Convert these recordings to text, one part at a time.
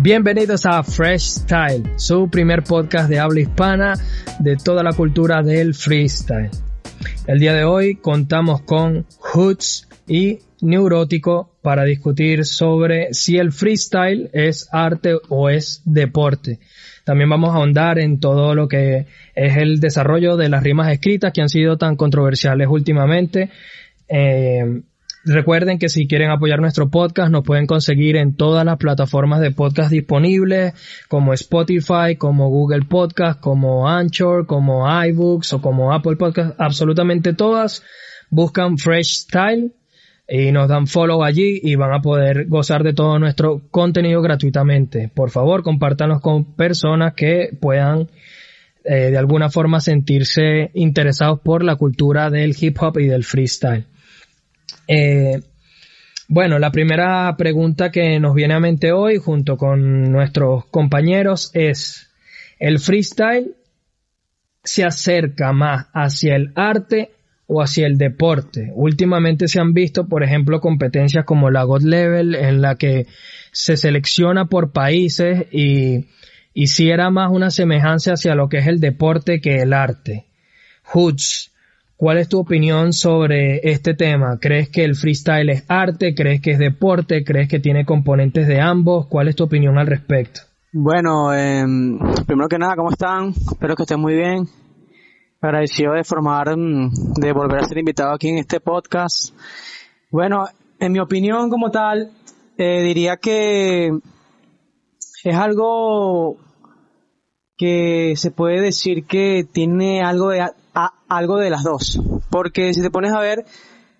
Bienvenidos a Fresh Style, su primer podcast de habla hispana de toda la cultura del freestyle. El día de hoy contamos con Hoots y Neurótico para discutir sobre si el freestyle es arte o es deporte. También vamos a ahondar en todo lo que es el desarrollo de las rimas escritas que han sido tan controversiales últimamente. Recuerden que si quieren apoyar nuestro podcast nos pueden conseguir en todas las plataformas de podcast disponibles como Spotify, como Google Podcast, como Anchor, como iBooks o como Apple Podcast, absolutamente todas. Buscan Fresh Style y nos dan follow allí y van a poder gozar de todo nuestro contenido gratuitamente. Por favor, compártanos con personas que puedan de alguna forma sentirse interesados por la cultura del hip hop y del freestyle. Bueno, la primera pregunta que nos viene a mente hoy junto con nuestros compañeros es: ¿el freestyle se acerca más hacia el arte o hacia el deporte? Últimamente se han visto, por ejemplo, competencias como la God Level en la que se selecciona por países y si era más una semejanza hacia lo que es el deporte que el arte. Hoots, ¿cuál es tu opinión sobre este tema? ¿Crees que el freestyle es arte? ¿Crees que es deporte? ¿Crees que tiene componentes de ambos? ¿Cuál es tu opinión al respecto? Bueno, primero que nada, ¿cómo están? Espero que estén muy bien. Agradecido de volver a ser invitado aquí en este podcast. Bueno, en mi opinión como tal, diría que es algo que se puede decir que tiene algo de las dos, porque si te pones a ver,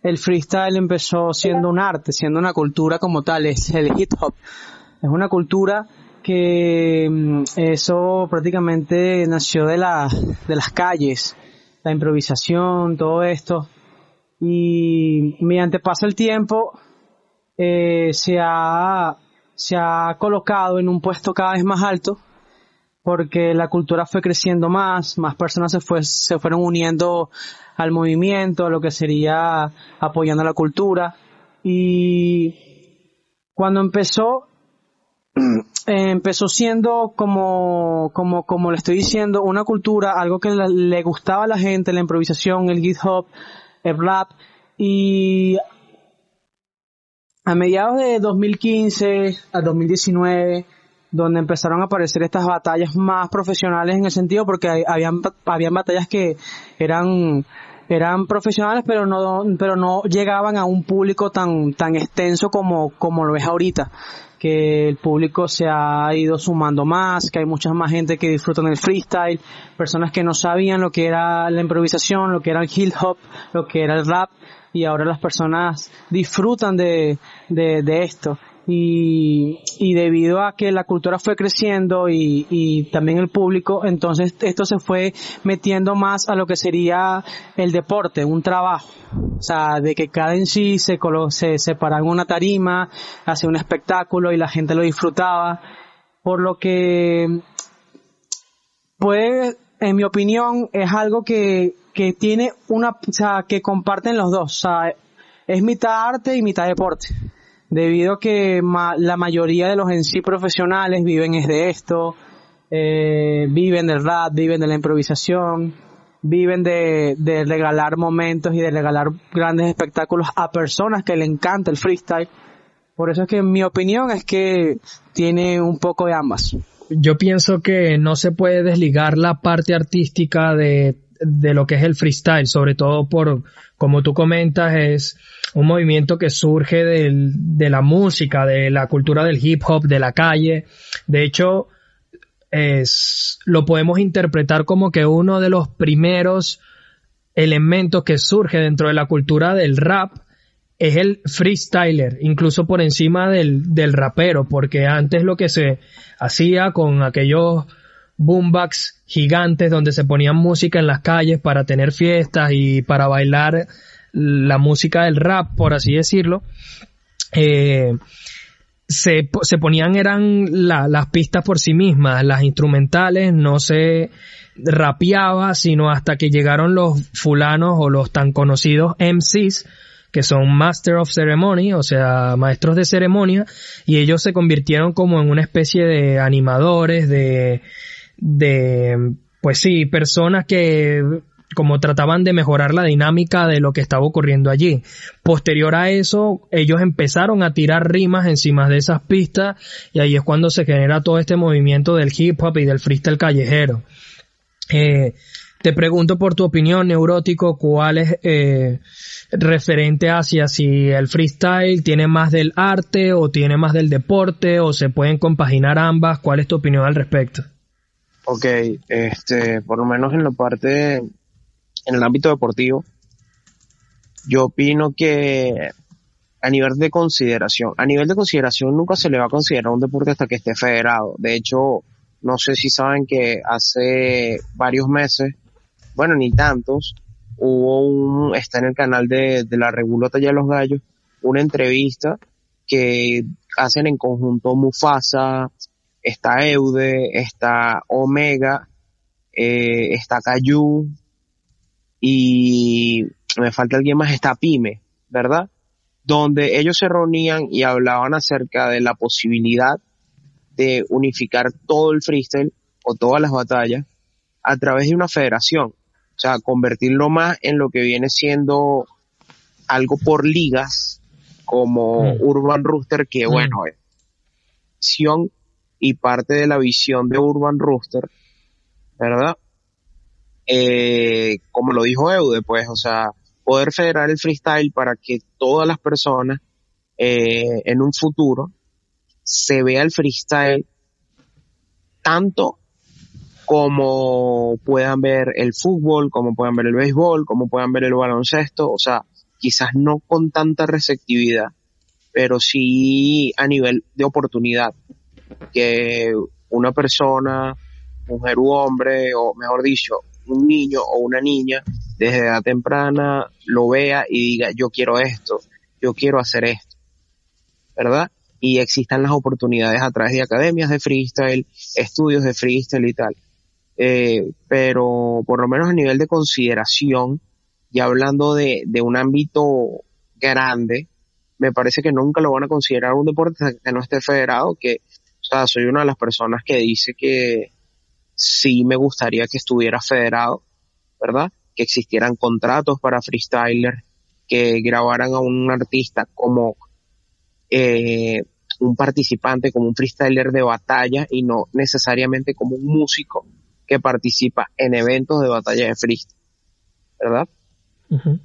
el freestyle empezó siendo un arte, siendo una cultura como tal. Es el hip hop, es una cultura que eso prácticamente nació de las calles, la improvisación, todo esto, y mediante paso el tiempo se ha colocado en un puesto cada vez más alto, porque la cultura fue creciendo más personas se fueron uniendo al movimiento, a lo que sería apoyando la cultura. Y cuando empezó siendo como le estoy diciendo, una cultura, algo que le gustaba a la gente, la improvisación, el hip hop, el rap, y a mediados de 2015 a 2019 donde empezaron a aparecer estas batallas más profesionales, en el sentido porque habían batallas que eran profesionales pero no llegaban a un público tan extenso como lo es ahorita, que el público se ha ido sumando más, que hay mucha más gente que disfrutan el freestyle, personas que no sabían lo que era la improvisación, lo que era el hip hop, lo que era el rap, y ahora las personas disfrutan de esto. Y debido a que la cultura fue creciendo y también el público, entonces esto se fue metiendo más a lo que sería el deporte, un trabajo. O sea, de que cada en sí se separaba en una tarima, hacía un espectáculo y la gente lo disfrutaba. Por lo que, pues, en mi opinión, es algo que tiene o sea, que comparten los dos. O sea, es mitad arte y mitad deporte, debido a que la mayoría de los en sí profesionales viven es de esto, viven del rap, viven de la improvisación, viven de regalar momentos y de regalar grandes espectáculos a personas que le encanta el freestyle. Por eso es que mi opinión es que tiene un poco de ambas. Yo pienso que no se puede desligar la parte artística de lo que es el freestyle, sobre todo por, como tú comentas, es un movimiento que surge de la música, de la cultura del hip hop, de la calle. De hecho, lo podemos interpretar como que uno de los primeros elementos que surge dentro de la cultura del rap es el freestyler, incluso por encima del rapero, porque antes lo que se hacía con aquellos boombox gigantes donde se ponían música en las calles para tener fiestas y para bailar la música del rap, por así decirlo, se ponían, eran las pistas por sí mismas, las instrumentales, no se rapeaba, sino hasta que llegaron los fulanos o los tan conocidos MCs que son Master of Ceremony, o sea, maestros de ceremonia, y ellos se convirtieron como en una especie de animadores, de pues sí, personas que como trataban de mejorar la dinámica de lo que estaba ocurriendo allí. Posterior a eso, ellos empezaron a tirar rimas encima de esas pistas, y ahí es cuando se genera todo este movimiento del hip hop y del freestyle callejero. Te pregunto por tu opinión, Neurótico, ¿cuál es referente hacia si el freestyle tiene más del arte o tiene más del deporte o se pueden compaginar ambas? ¿Cuál es tu opinión al respecto? Ok, por lo menos en la parte, en el ámbito deportivo, yo opino que a nivel de consideración nunca se le va a considerar un deporte hasta que esté federado. De hecho, no sé si saben que hace varios meses, bueno, ni tantos, está en el canal de la Regulota y de los Gallos, una entrevista que hacen en conjunto Mufasa, está Eude, está Omega, está Cayu, y me falta alguien más, está PYME, ¿verdad? Donde ellos se reunían y hablaban acerca de la posibilidad de unificar todo el freestyle o todas las batallas a través de una federación. O sea, convertirlo más en lo que viene siendo algo por ligas como Urban Rooster, que bueno, visión y parte de la visión de Urban Rooster, ¿verdad? Como lo dijo Eude, pues, o sea, poder federar el freestyle para que todas las personas en un futuro se vea el freestyle tanto como puedan ver el fútbol, como puedan ver el béisbol, como puedan ver el baloncesto, o sea, quizás no con tanta receptividad, pero sí a nivel de oportunidad, que una persona, mujer u hombre, o mejor dicho, un niño o una niña, desde edad temprana lo vea y diga, yo quiero esto, yo quiero hacer esto, ¿verdad? Y existan las oportunidades a través de academias de freestyle, estudios de freestyle y tal. Pero por lo menos a nivel de consideración, ya hablando de un ámbito grande, me parece que nunca lo van a considerar un deporte hasta que no esté federado, que, o sea, soy una de las personas que dice que sí me gustaría que estuviera federado, ¿verdad? Que existieran contratos para freestylers, que grabaran a un artista como un participante, como un freestyler de batalla y no necesariamente como un músico que participa en eventos de batalla de freestyle, ¿verdad? Uh-huh.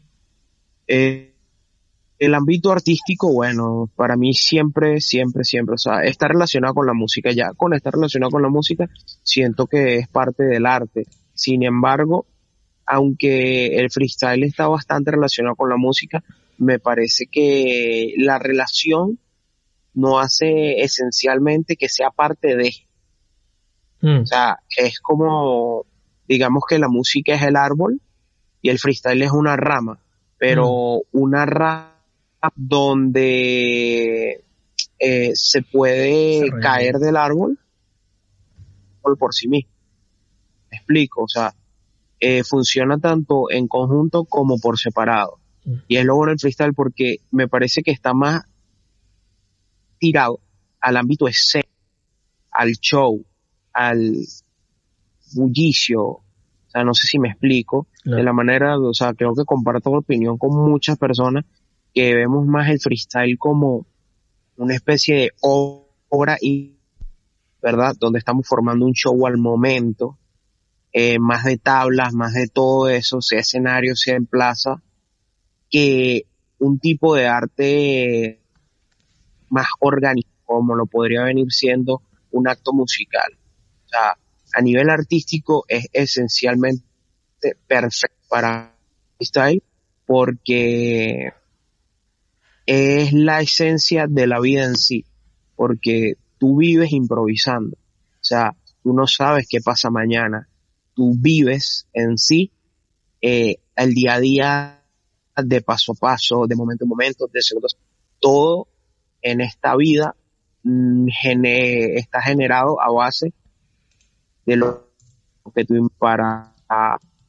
El ámbito artístico, bueno, para mí siempre, o sea, está relacionado con la música ya. Con estar relacionado con la música, siento que es parte del arte. Sin embargo, aunque el freestyle está bastante relacionado con la música, me parece que la relación no hace esencialmente que sea parte de. O sea, es como, digamos que la música es el árbol y el freestyle es una rama, pero una rama donde se puede caer del árbol por sí mismo. Me explico, o sea, funciona tanto en conjunto como por separado. Y es lo bueno del freestyle porque me parece que está más tirado al ámbito escénico, al show, al bullicio. O sea, no sé si me explico. No. De la manera, o sea, creo que comparto opinión con muchas personas que vemos más el freestyle como una especie de obra, y, ¿verdad? Donde estamos formando un show al momento, más de tablas, más de todo eso, sea escenario, sea en plaza, que un tipo de arte más orgánico, como lo podría venir siendo un acto musical. O sea, a nivel artístico es esencialmente perfecto para freestyle porque es la esencia de la vida en sí, porque tú vives improvisando, o sea, tú no sabes qué pasa mañana, tú vives en sí el día a día, de paso a paso, de momento a momento, de segundos, todo en esta vida está generado a base de lo que tú para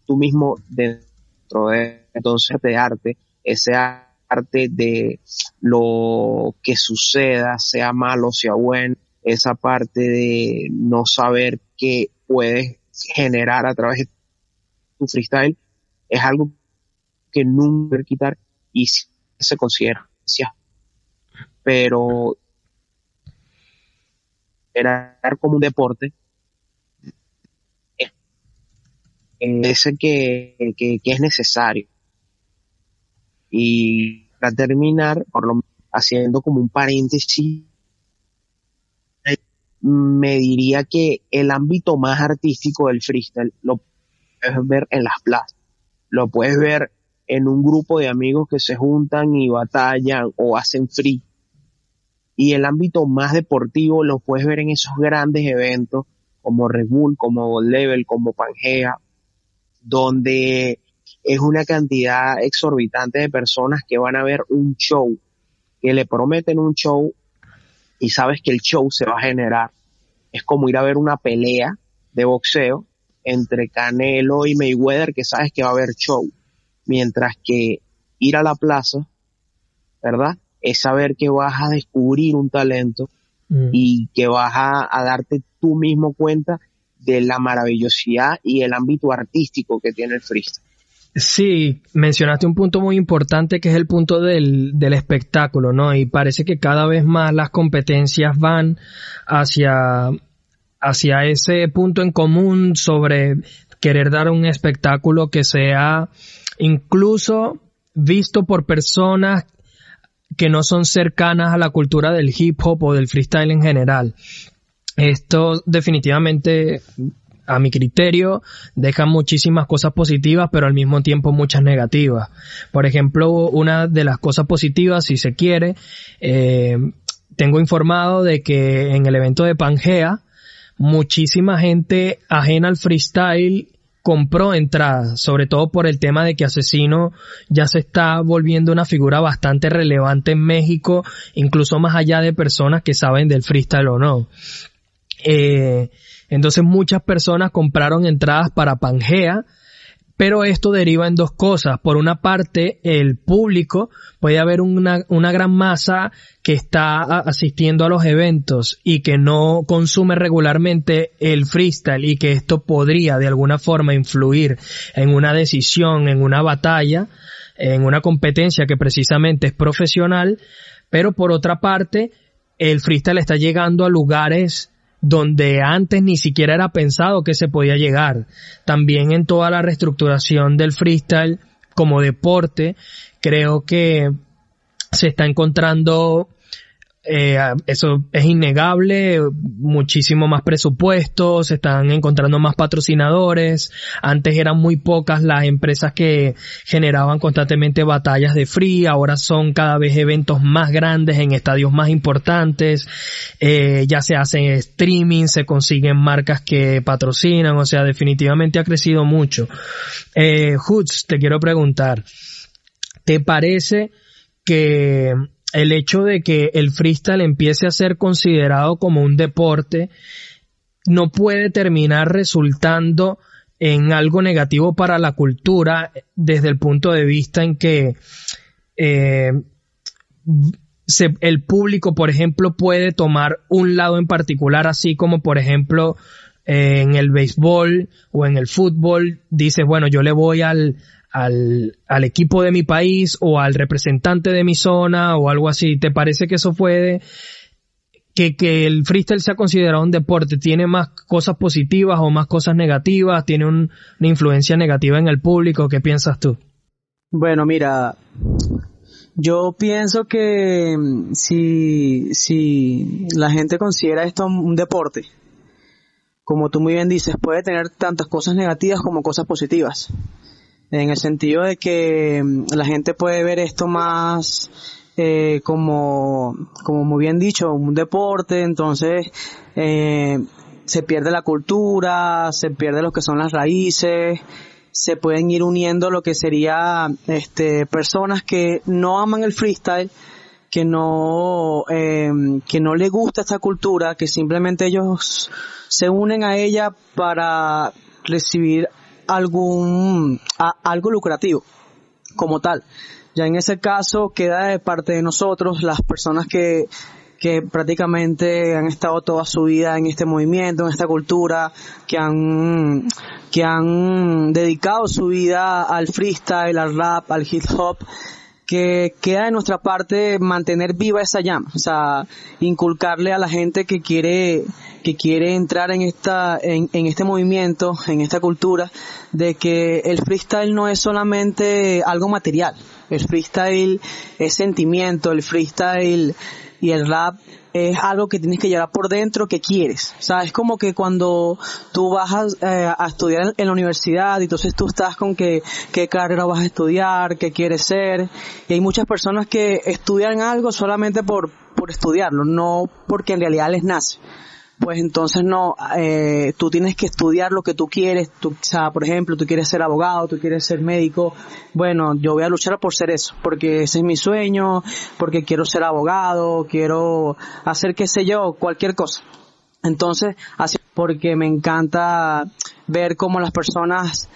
tú mismo dentro de entonces de arte, ese arte parte de lo que suceda, sea malo, sea bueno, esa parte de no saber qué puedes generar a través de tu freestyle, es algo que nunca puedes quitar y se considera. Pero era como un deporte, ese que es necesario. Y para terminar, por lo menos haciendo como un paréntesis, me diría que el ámbito más artístico del freestyle lo puedes ver en las plazas, lo puedes ver en un grupo de amigos que se juntan y batallan o hacen free. Y el ámbito más deportivo lo puedes ver en esos grandes eventos como Red Bull, como God Level, como Pangea, donde es una cantidad exorbitante de personas que van a ver un show, que le prometen un show y sabes que el show se va a generar. Es como ir a ver una pelea de boxeo entre Canelo y Mayweather, que sabes que va a haber show. Mientras que ir a la plaza, ¿verdad?, es saber que vas a descubrir un talento y que vas a darte tú mismo cuenta de la maravillosidad y el ámbito artístico que tiene el freestyle. Sí, mencionaste un punto muy importante que es el punto del espectáculo, ¿no? Y parece que cada vez más las competencias van hacia ese punto en común sobre querer dar un espectáculo que sea incluso visto por personas que no son cercanas a la cultura del hip hop o del freestyle en general. Esto definitivamente, a mi criterio, deja muchísimas cosas positivas, pero al mismo tiempo muchas negativas. Por ejemplo, una de las cosas positivas, si se quiere, tengo informado de que en el evento de Pangea, muchísima gente ajena al freestyle compró entradas, sobre todo por el tema de que Asesino ya se está volviendo una figura bastante relevante en México, incluso más allá de personas que saben del freestyle o no. Entonces muchas personas compraron entradas para Pangea, pero esto deriva en dos cosas. Por una parte, el público, puede haber una gran masa que está asistiendo a los eventos y que no consume regularmente el freestyle, y que esto podría de alguna forma influir en una decisión, en una batalla, en una competencia que precisamente es profesional. Pero por otra parte, el freestyle está llegando a lugares donde antes ni siquiera era pensado que se podía llegar. También en toda la reestructuración del freestyle como deporte, creo que se está encontrando, eso es innegable, muchísimo más presupuesto, se están encontrando más patrocinadores. Antes eran muy pocas las empresas que generaban constantemente batallas de free, ahora son cada vez eventos más grandes en estadios más importantes, ya se hacen streaming, se consiguen marcas que patrocinan, o sea, definitivamente ha crecido mucho. Hoots, te quiero preguntar, ¿te parece que el hecho de que el freestyle empiece a ser considerado como un deporte no puede terminar resultando en algo negativo para la cultura, desde el punto de vista en que el público, por ejemplo, puede tomar un lado en particular, así como, por ejemplo, en el béisbol o en el fútbol, dices, bueno, yo le voy al equipo de mi país o al representante de mi zona o algo así? ¿Te parece que eso puede, que el freestyle sea considerado un deporte, tiene más cosas positivas o más cosas negativas, tiene una influencia negativa en el público? ¿Qué piensas tú? Bueno, mira, yo pienso que si la gente considera esto un deporte, como tú muy bien dices, puede tener tantas cosas negativas como cosas positivas, en el sentido de que la gente puede ver esto más como muy bien dicho, un deporte. Entonces se pierde la cultura, se pierde lo que son las raíces, se pueden ir uniendo lo que sería personas que no aman el freestyle, que no le gusta esta cultura, que simplemente ellos se unen a ella para recibir algo lucrativo como tal. Ya en ese caso queda de parte de nosotros, las personas que prácticamente han estado toda su vida en este movimiento, en esta cultura, que han dedicado su vida al freestyle, al rap, al hip hop, que queda de nuestra parte mantener viva esa llama, o sea, inculcarle a la gente que quiere entrar en este movimiento, en esta cultura, de que el freestyle no es solamente algo material, el freestyle es sentimiento, el freestyle y el rap es algo que tienes que llevar por dentro, que quieres. O sea, es como que cuando tú vas a estudiar en la universidad, y entonces tú estás con qué carrera vas a estudiar, qué quieres ser. Y hay muchas personas que estudian algo solamente por estudiarlo, no porque en realidad les nace. Pues entonces no, tú tienes que estudiar lo que tú quieres. O sea, por ejemplo, tú quieres ser abogado, tú quieres ser médico. Bueno, yo voy a luchar por ser eso, porque ese es mi sueño, porque quiero ser abogado, quiero hacer qué sé yo, cualquier cosa. Entonces, así, porque me encanta ver cómo las personas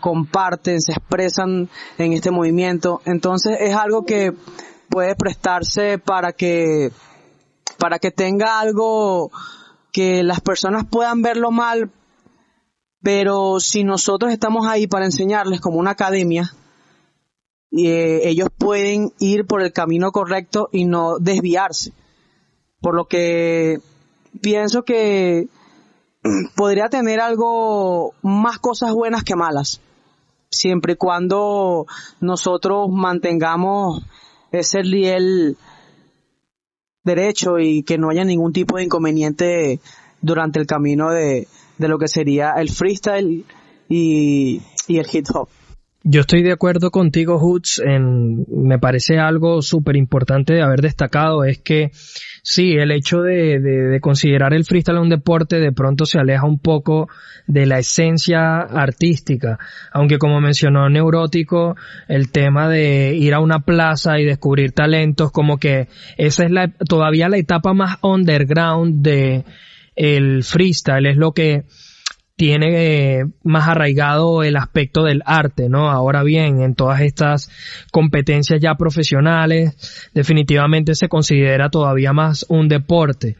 comparten, se expresan en este movimiento. Entonces es algo que puede prestarse para que tenga algo que las personas puedan verlo mal, pero si nosotros estamos ahí para enseñarles como una academia, ellos pueden ir por el camino correcto y no desviarse. Por lo que pienso que podría tener algo más cosas buenas que malas, siempre y cuando nosotros mantengamos ese riel derecho y que no haya ningún tipo de inconveniente durante el camino de lo que sería el freestyle y el hip hop. Yo estoy de acuerdo contigo, Hoots. Me parece algo súper importante de haber destacado, es que sí, el hecho de considerar el freestyle un deporte de pronto se aleja un poco de la esencia artística, aunque como mencionó Neurótico, el tema de ir a una plaza y descubrir talentos, como que esa es todavía la etapa más underground de el freestyle, es lo que tiene más arraigado el aspecto del arte, ¿no? Ahora bien, en todas estas competencias ya profesionales, definitivamente se considera todavía más un deporte.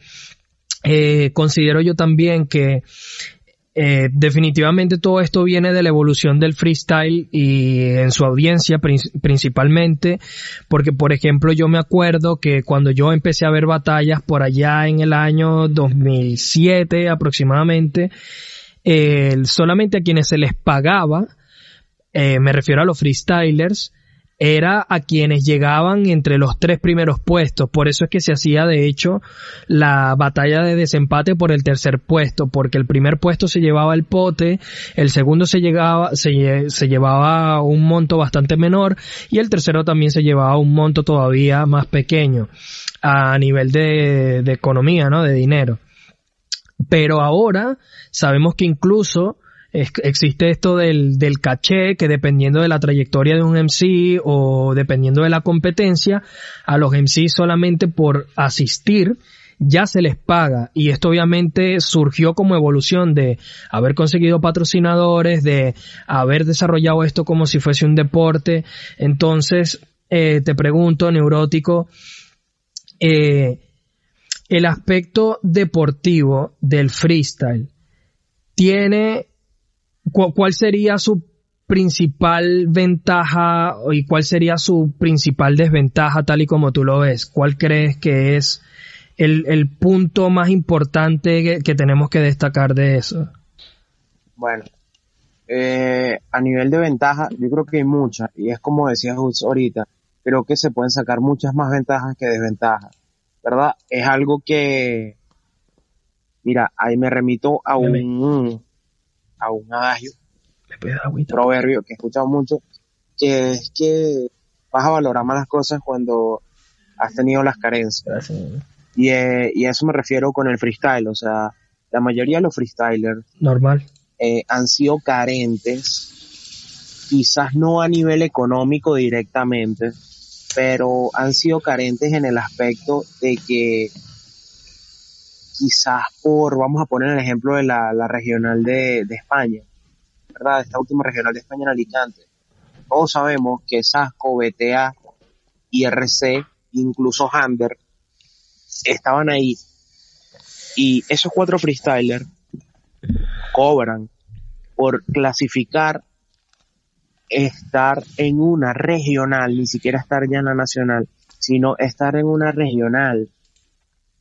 Considero yo también que definitivamente todo esto viene de la evolución del freestyle y en su audiencia principalmente, porque por ejemplo yo me acuerdo que cuando yo empecé a ver batallas por allá en el año 2007 aproximadamente, solamente a quienes se les pagaba, me refiero a los freestylers, era a quienes llegaban entre los 3 primeros puestos. Por eso es que se hacía de hecho la batalla de desempate por el tercer puesto, porque el primer puesto se llevaba el pote, el segundo se llevaba un monto bastante menor y el tercero también se llevaba un monto todavía más pequeño a nivel de economía, ¿no? De dinero. Pero ahora sabemos que incluso existe esto del caché, que dependiendo de la trayectoria de un MC o dependiendo de la competencia, a los MC solamente por asistir ya se les paga, y esto obviamente surgió como evolución de haber conseguido patrocinadores, de haber desarrollado esto como si fuese un deporte. Entonces te pregunto, Neurótico, el aspecto deportivo del freestyle tiene, ¿cuál sería su principal ventaja y cuál sería su principal desventaja tal y como tú lo ves? ¿Cuál crees que es el punto más importante que tenemos que destacar de eso? Bueno, a nivel de ventaja yo creo que hay muchas, y es como decías ahorita, creo que se pueden sacar muchas más ventajas que desventajas, ¿verdad? Es algo que, mira, ahí me remito a un adagio, un proverbio que he escuchado mucho, que es que vas a valorar más las cosas cuando has tenido las carencias. Y a eso me refiero con el freestyle. O sea, la mayoría de los freestylers han sido carentes, quizás no a nivel económico directamente, pero han sido carentes en el aspecto de que quizás vamos a poner el ejemplo de la regional de España, ¿verdad? Esta última regional de España en Alicante. todos sabemos que Sasko, BTA, IRC, incluso Humber, estaban ahí. Y esos cuatro freestylers cobran por clasificar, estar en una regional, ni siquiera estar ya en la nacional, sino estar en una regional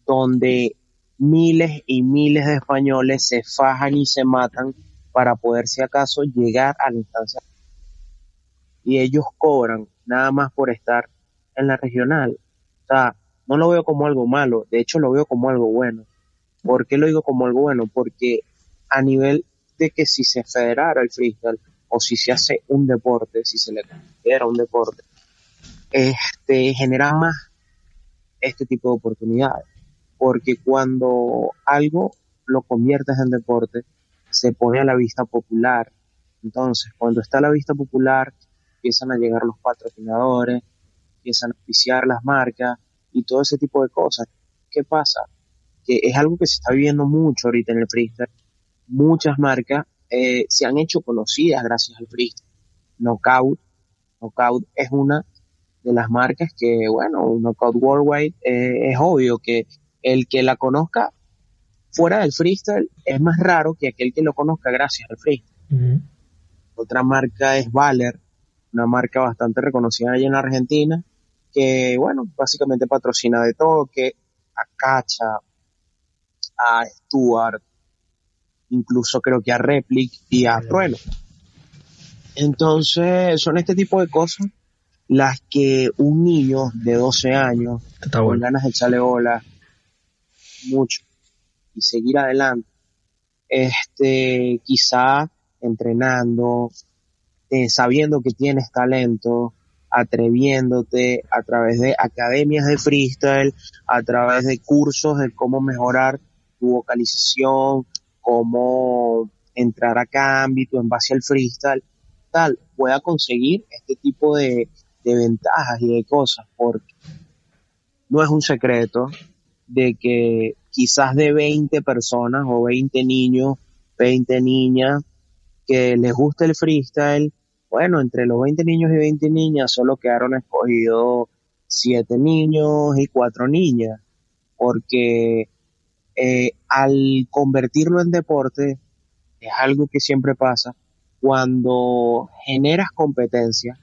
donde miles y miles de españoles se fajan y se matan para poder, si acaso, llegar a la instancia. Y ellos cobran nada más por estar en la regional. O sea, no lo veo como algo malo, de hecho lo veo como algo bueno. ¿Por qué lo digo como algo bueno? Porque a nivel de que si se federara el freestyle, o si se hace un deporte, si se le considera un deporte, genera más este tipo de oportunidades. Porque cuando algo lo conviertes en deporte, se pone a la vista popular. Entonces, cuando está a la vista popular, empiezan a llegar los patrocinadores, empiezan a auspiciar las marcas y todo ese tipo de cosas. ¿Qué pasa? Que es algo que se está viviendo mucho ahorita en el freestyle. Muchas marcas se han hecho conocidas gracias al freestyle. Knockout es una de las marcas que, bueno, Knockout Worldwide, es obvio que el que la conozca fuera del freestyle es más raro que aquel que lo conozca gracias al freestyle. Uh-huh. Otra marca es Valer, una marca bastante reconocida allá en Argentina, que, bueno, básicamente patrocina de todo, que a Cacha, a Stuart, incluso creo que a Replik y a Trueno. Entonces, son este tipo de cosas las que un niño de 12 años, con ganas de echarle bola mucho y seguir adelante, quizá entrenando, sabiendo que tienes talento, atreviéndote a través de academias de freestyle, a través de cursos de cómo mejorar tu vocalización, cómo entrar a ámbito en base al freestyle, tal, pueda conseguir este tipo de ventajas y de cosas, porque no es un secreto de que quizás de 20 personas o 20 niños, 20 niñas que les gusta el freestyle, bueno, entre los 20 niños y 20 niñas solo quedaron escogidos 7 niños y 4 niñas, porque al convertirlo en deporte, es algo que siempre pasa, cuando generas competencia,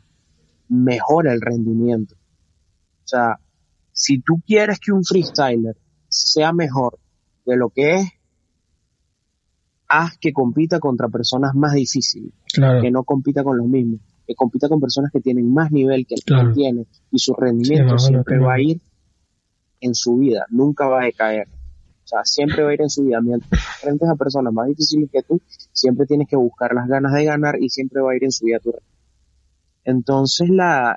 mejora el rendimiento. O sea, si tú quieres que un freestyler sea mejor de lo que es, haz que compita contra personas más difíciles, claro, que no compita con los mismos, que compita con personas que tienen más nivel que el que él tiene, y su rendimiento siempre va a ir en su vida, nunca va a decaer. O sea, siempre va a ir en su vida. Mientras frente a personas más difíciles que tú, siempre tienes que buscar las ganas de ganar y siempre va a ir en su vida tu rendimiento. Entonces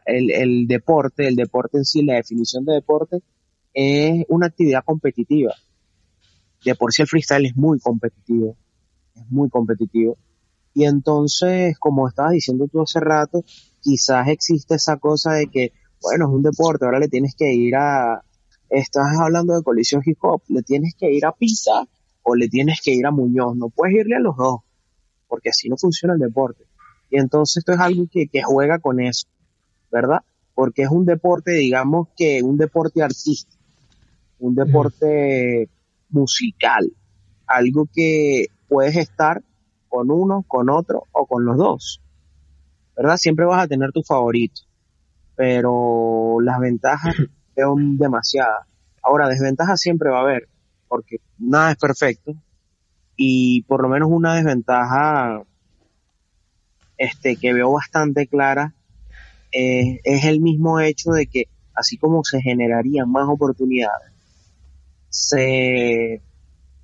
el deporte en sí, la definición de deporte es una actividad competitiva. De por sí el freestyle es muy competitivo, y entonces, como estabas diciendo tú hace rato, quizás existe esa cosa de que, bueno, es un deporte, ahora le tienes que ir a, estás hablando de Coliseo Hip Hop, le tienes que ir a Pita o le tienes que ir a Muñoz, no puedes irle a los dos, porque así no funciona el deporte. Y entonces esto es algo que juega con eso, ¿verdad? Porque es un deporte, digamos que un deporte artístico, un deporte musical, algo que puedes estar con uno, con otro o con los dos, ¿verdad? Siempre vas a tener tu favorito, pero las ventajas son demasiadas. Ahora, desventajas siempre va a haber, porque nada es perfecto, y por lo menos una desventaja que veo bastante clara, es el mismo hecho de que así como se generarían más oportunidades, se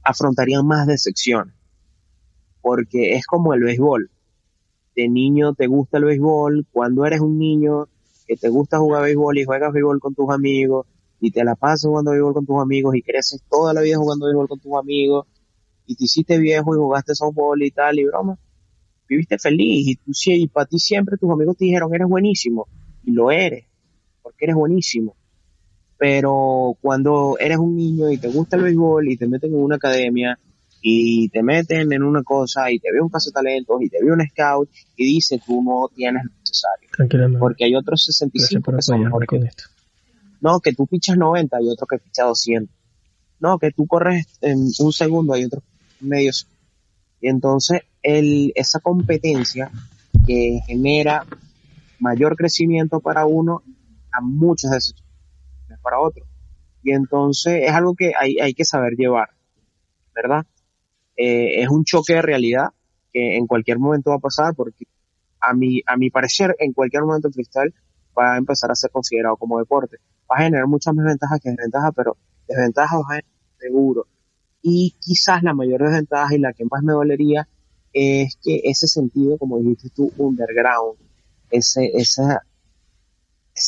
afrontarían más decepciones, porque es como el béisbol. De niño te gusta el béisbol, cuando eres un niño que te gusta jugar béisbol y juegas béisbol con tus amigos y te la pasas jugando béisbol con tus amigos y creces toda la vida jugando béisbol con tus amigos y te hiciste viejo y jugaste softball y tal y broma, viviste feliz y tú, y para ti siempre tus amigos te dijeron eres buenísimo, y lo eres, porque eres buenísimo. Pero cuando eres un niño y te gusta el béisbol y te meten en una academia y te meten en una cosa y te ve un cazatalentos y te ve un scout y dice tú no tienes lo necesario, porque hay otros 65 que son mejores que esto. No, que tú pichas 90 y otro que picha 200. No, que tú corres en un segundo y otro medio. Y entonces esa competencia que genera mayor crecimiento para uno a muchas veces para otro. Y entonces es algo que hay que saber llevar, ¿verdad? Es un choque de realidad que en cualquier momento va a pasar, porque a mi parecer en cualquier momento el freestyle va a empezar a ser considerado como deporte. Va a generar muchas más ventajas que desventajas, pero desventajas va a generar seguro. Y quizás la mayor desventaja y la que más me dolería es que ese sentido, como dijiste tú, underground, esa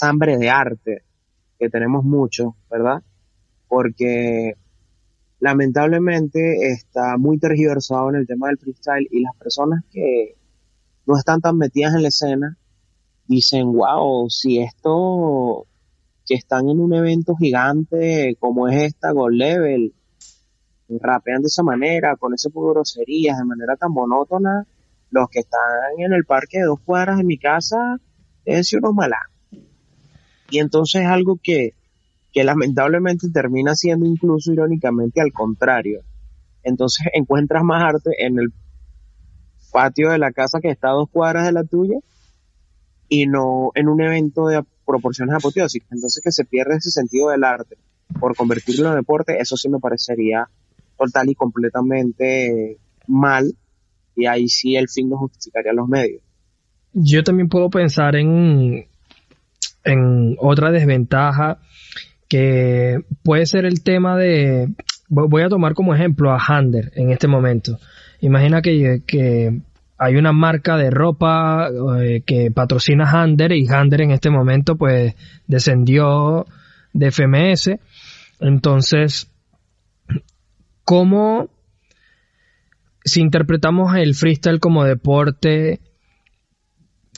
hambre de arte que tenemos mucho, ¿verdad? Porque lamentablemente está muy tergiversado en el tema del freestyle y las personas que no están tan metidas en la escena dicen, wow, si esto que están en un evento gigante como es esta God Level, rapean de esa manera, con ese poco de groserías, de manera tan monótona, los que están en el parque de 2 cuadras de mi casa, deben ser unos malas. Y entonces es algo que lamentablemente termina siendo incluso irónicamente al contrario. Entonces encuentras más arte en el patio de la casa que está a 2 cuadras de la tuya y no en un evento de proporciones apoteósicas. Entonces que se pierde ese sentido del arte por convertirlo en deporte, eso sí me parecería total y completamente mal, y ahí sí el fin no justificaría los medios. Yo también puedo pensar en otra desventaja que puede ser el tema de... Voy a tomar como ejemplo a Hander en este momento. Imagina que hay una marca de ropa que patrocina Hander, y Hander en este momento pues descendió de FMS. Entonces, ¿cómo, si interpretamos el freestyle como deporte,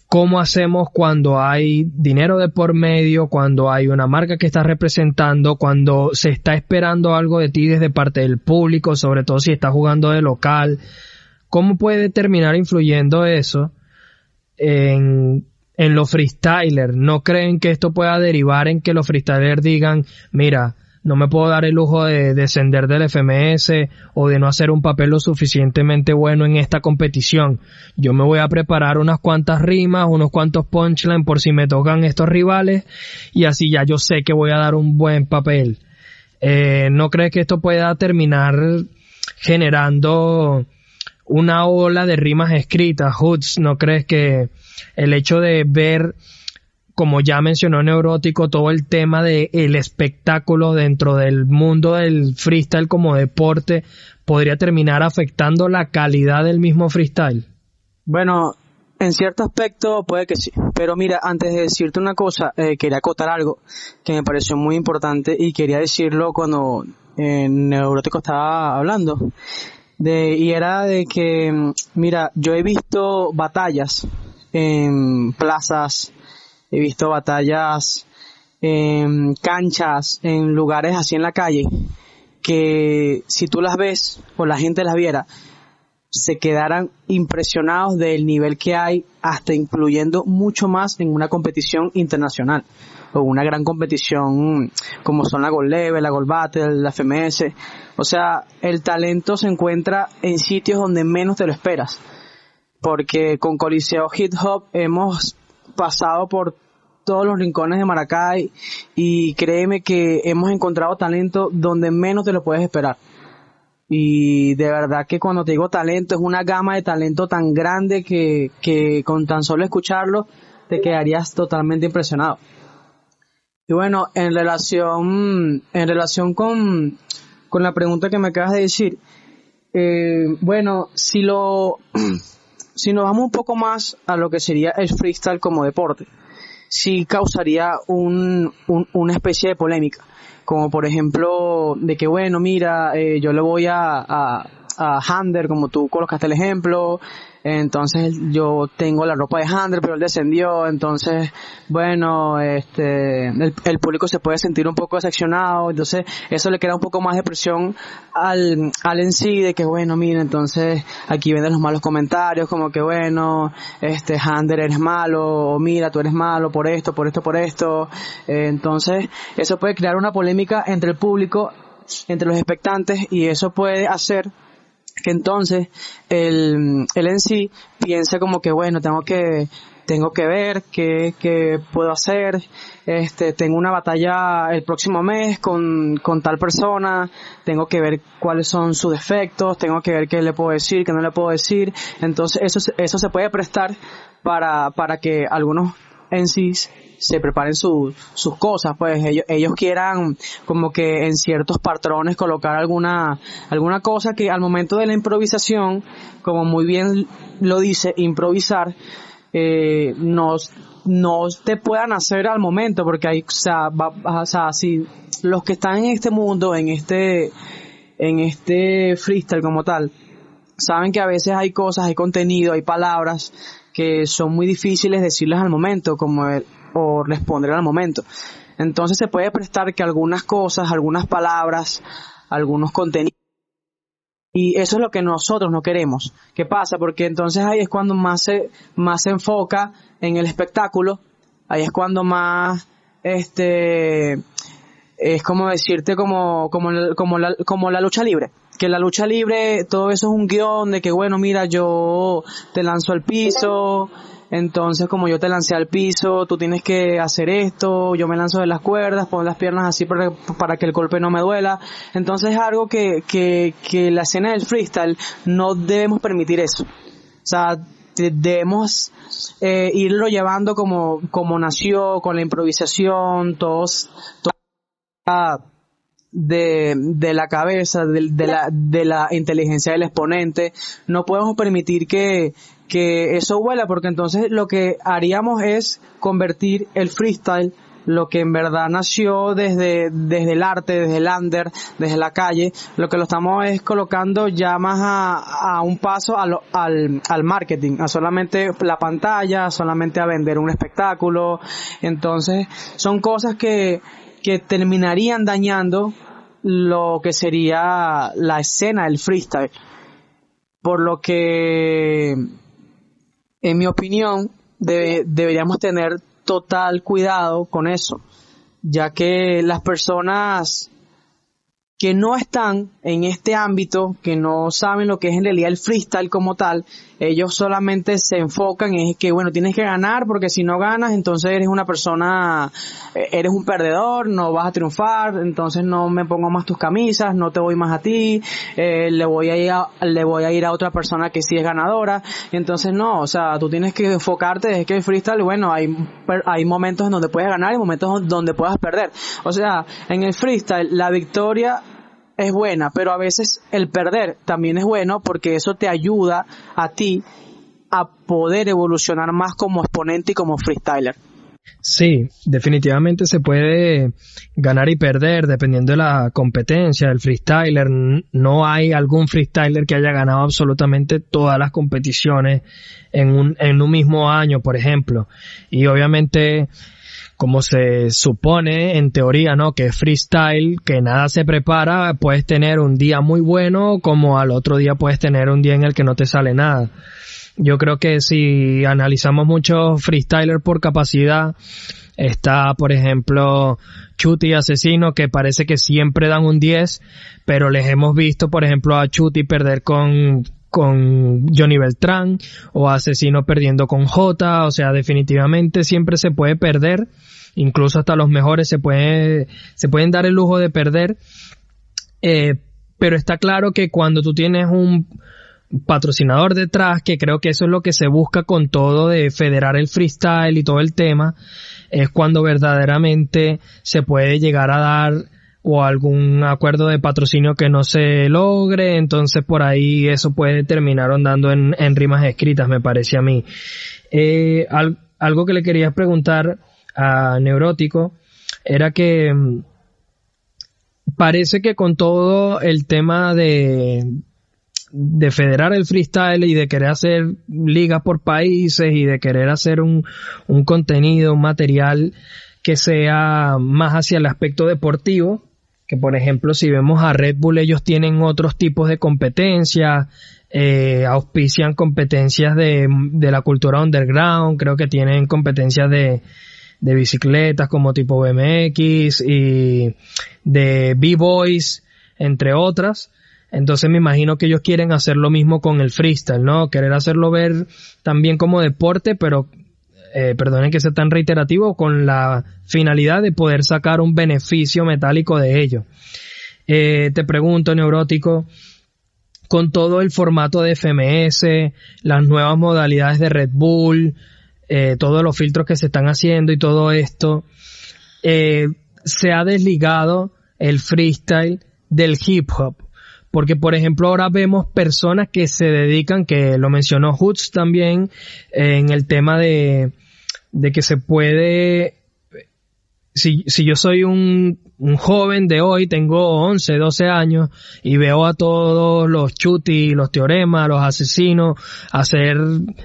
cómo hacemos cuando hay dinero de por medio, cuando hay una marca que estás representando, cuando se está esperando algo de ti desde parte del público, sobre todo si estás jugando de local? ¿Cómo puede terminar influyendo eso en los freestylers? ¿No creen que esto pueda derivar en que los freestylers digan, mira, no me puedo dar el lujo de descender del FMS o de no hacer un papel lo suficientemente bueno en esta competición? Yo me voy a preparar unas cuantas rimas, unos cuantos punchline por si me tocan estos rivales, y así ya yo sé que voy a dar un buen papel. ¿No crees que esto pueda terminar generando una ola de rimas escritas, Hoots? ¿No crees que el hecho de ver, como ya mencionó Neurótico, todo el tema del espectáculo dentro del mundo del freestyle como deporte podría terminar afectando la calidad del mismo freestyle? Bueno, en cierto aspecto puede que sí, pero mira, antes de decirte una cosa, quería acotar algo que me pareció muy importante y quería decirlo cuando Neurótico estaba hablando, y era de que, mira, yo he visto batallas en plazas, he visto batallas en canchas, en lugares así en la calle, que si tú las ves o la gente las viera, se quedaran impresionados del nivel que hay, hasta incluyendo mucho más en una competición internacional o una gran competición como son la God Level, la God Battle, la FMS. O sea, el talento se encuentra en sitios donde menos te lo esperas, porque con Coliseo Hip Hop hemos pasado por todos los rincones de Maracay y créeme que hemos encontrado talento donde menos te lo puedes esperar. Y de verdad que cuando te digo talento, es una gama de talento tan grande que con tan solo escucharlo te quedarías totalmente impresionado. Y bueno, en relación con la pregunta que me acabas de decir, bueno, si nos vamos un poco más a lo que sería el freestyle como deporte, sí causaría una especie de polémica, como por ejemplo de que, bueno, mira, yo le voy a Hunter, como tú colocaste el ejemplo. Entonces yo tengo la ropa de Hunter, pero él descendió. Entonces, bueno, el público se puede sentir un poco decepcionado. Entonces eso le crea un poco más de presión al en sí, de que bueno, mira, entonces aquí vienen los malos comentarios, como que bueno, Hunter eres malo, o mira, tú eres malo por esto, por esto, por esto. Entonces eso puede crear una polémica entre el público, entre los expectantes, y eso puede hacer que entonces él en sí piensa como que bueno, tengo que ver qué puedo hacer, tengo una batalla el próximo mes con tal persona, tengo que ver cuáles son sus defectos, tengo que ver qué le puedo decir, qué no le puedo decir. Entonces eso se puede prestar para que algunos en sí se preparen sus cosas, pues ellos quieran como que en ciertos patrones colocar alguna cosa que al momento de la improvisación, como muy bien lo dice, improvisar, no te puedan hacer al momento, porque hay, si los que están en este mundo, en este freestyle como tal, saben que a veces hay cosas, hay contenido, hay palabras que son muy difíciles decirlas al momento, o responder al momento. Entonces se puede prestar que algunas cosas, algunas palabras, algunos contenidos, y eso es lo que nosotros no queremos. ¿Qué pasa? Porque entonces ahí es cuando más se enfoca en el espectáculo, ahí es cuando más es como decirte como la lucha libre. Que la lucha libre, todo eso es un guión de que bueno, mira, yo te lanzo al piso, entonces como yo te lancé al piso, tú tienes que hacer esto, yo me lanzo de las cuerdas, pon las piernas así para que el golpe no me duela. Entonces es algo que la escena del freestyle no debemos permitir eso. O sea, debemos irlo llevando como nació, con la improvisación, de la cabeza, de la inteligencia del exponente. No podemos permitir que eso vuela, porque entonces lo que haríamos es convertir el freestyle, lo que en verdad nació desde el arte, desde el under, desde la calle, lo que lo estamos es colocando ya más a un paso al marketing, a solamente la pantalla, solamente a vender un espectáculo. Entonces son cosas que terminarían dañando lo que sería la escena del freestyle. Por lo que, en mi opinión, deberíamos tener total cuidado con eso, ya que las personas que no están en este ámbito, que no saben lo que es en realidad el freestyle como tal, ellos solamente se enfocan en que bueno, tienes que ganar, porque si no ganas, entonces eres un perdedor, no vas a triunfar, entonces no me pongo más tus camisas, no te voy más a ti, le voy a ir a otra persona que sí es ganadora. Entonces no, o sea, tú tienes que enfocarte, es que el freestyle, bueno, hay momentos en donde puedes ganar y momentos donde puedas perder. O sea, en el freestyle la victoria es buena, pero a veces el perder también es bueno, porque eso te ayuda a ti a poder evolucionar más como exponente y como freestyler. Sí, definitivamente se puede ganar y perder dependiendo de la competencia del freestyler. No hay algún freestyler que haya ganado absolutamente todas las competiciones en un mismo año, por ejemplo. Y obviamente, como se supone en teoría, ¿no?, que freestyle, que nada se prepara, puedes tener un día muy bueno, como al otro día puedes tener un día en el que no te sale nada. Yo creo que si analizamos muchos freestylers por capacidad, está, por ejemplo, Chuty y Asesino, que parece que siempre dan un 10, pero les hemos visto, por ejemplo, a Chuty perder con Johnny Beltrán, o Asesino perdiendo con Jota. O sea, definitivamente siempre se puede perder, incluso hasta los mejores se pueden dar el lujo de perder, pero está claro que cuando tú tienes un patrocinador detrás, que creo que eso es lo que se busca con todo de federar el freestyle y todo el tema, es cuando verdaderamente se puede llegar a dar o algún acuerdo de patrocinio que no se logre. Entonces por ahí eso puede terminar andando en rimas escritas, me parece a mí. Algo que le quería preguntar a Neurótico era que parece que con todo el tema de federar el freestyle y de querer hacer ligas por países y de querer hacer un contenido, un material que sea más hacia el aspecto deportivo, que por ejemplo si vemos a Red Bull, ellos tienen otros tipos de competencias, auspician competencias de la cultura underground, creo que tienen competencias de bicicletas como tipo BMX y de B-Boys, entre otras. Entonces me imagino que ellos quieren hacer lo mismo con el freestyle, ¿no? Querer hacerlo ver también como deporte, pero perdonen que sea tan reiterativo, con la finalidad de poder sacar un beneficio metálico de ello. Te pregunto, Neurótico, con todo el formato de FMS, las nuevas modalidades de Red Bull, todos los filtros que se están haciendo y todo esto, se ha desligado el freestyle del hip hop. Porque, por ejemplo, ahora vemos personas que se dedican, que lo mencionó Hoots también, en el tema de que se puede... Si yo soy un joven de hoy, tengo 11, 12 años, y veo a todos los Chuty, los Teoremas, los Asesinos, hacer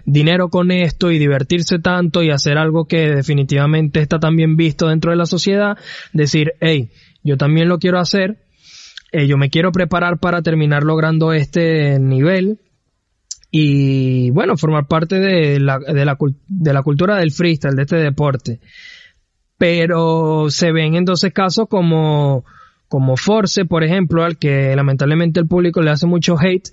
dinero con esto y divertirse tanto y hacer algo que definitivamente está también visto dentro de la sociedad, decir, hey, yo también lo quiero hacer, yo me quiero preparar para terminar logrando este nivel y, bueno, formar parte de la cultura del freestyle, de este deporte. Pero se ven entonces casos como Force, por ejemplo, al que lamentablemente el público le hace mucho hate,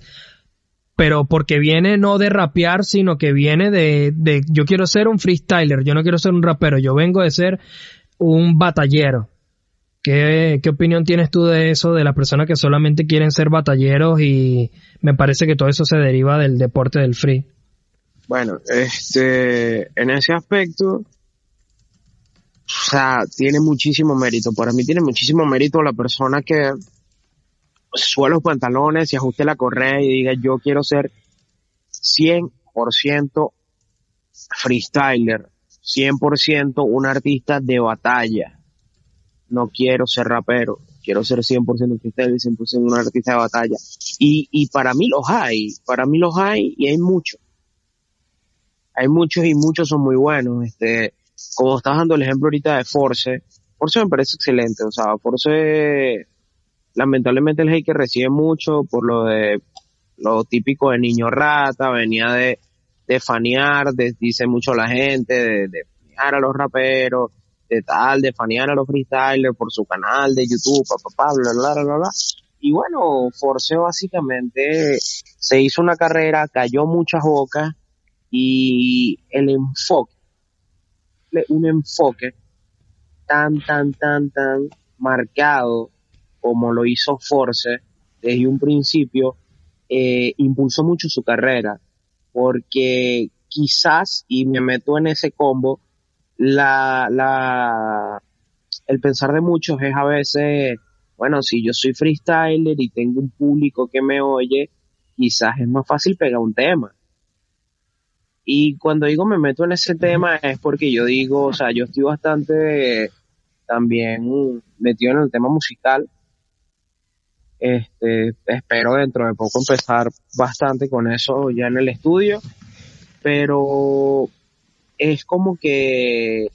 pero porque viene no de rapear, sino que viene de yo quiero ser un freestyler, yo no quiero ser un rapero, yo vengo de ser un batallero. ¿Qué opinión tienes tú de eso, de las personas que solamente quieren ser batalleros y me parece que todo eso se deriva del deporte del free? Bueno, en ese aspecto, o sea, tiene muchísimo mérito. Para mí tiene muchísimo mérito la persona que suba los pantalones y ajuste la correa y diga yo quiero ser 100% freestyler, 100% un artista de batalla. No quiero ser rapero, quiero ser 100% freestyle, 100% un artista de batalla. Y para mí los hay y hay muchos. Hay muchos y muchos son muy buenos. Como estás dando el ejemplo ahorita de Force me parece excelente. O sea, Force, lamentablemente el hate que recibe mucho por lo típico de niño rata, venía de fanear, dice mucho la gente, de fanear a los raperos, de fanear a los freestylers por su canal de YouTube, bla, bla, bla, bla, bla. Y bueno, Force básicamente se hizo una carrera, cayó muchas bocas y el enfoque, un enfoque tan marcado como lo hizo Force desde un principio, impulsó mucho su carrera, porque quizás, y me meto en ese combo, el pensar de muchos es a veces, bueno, si yo soy freestyler y tengo un público que me oye, quizás es más fácil pegar un tema. Y cuando digo me meto en ese tema es porque yo digo, o sea, yo estoy bastante también metido en el tema musical. Espero dentro de poco empezar bastante con eso ya en el estudio, pero... es como que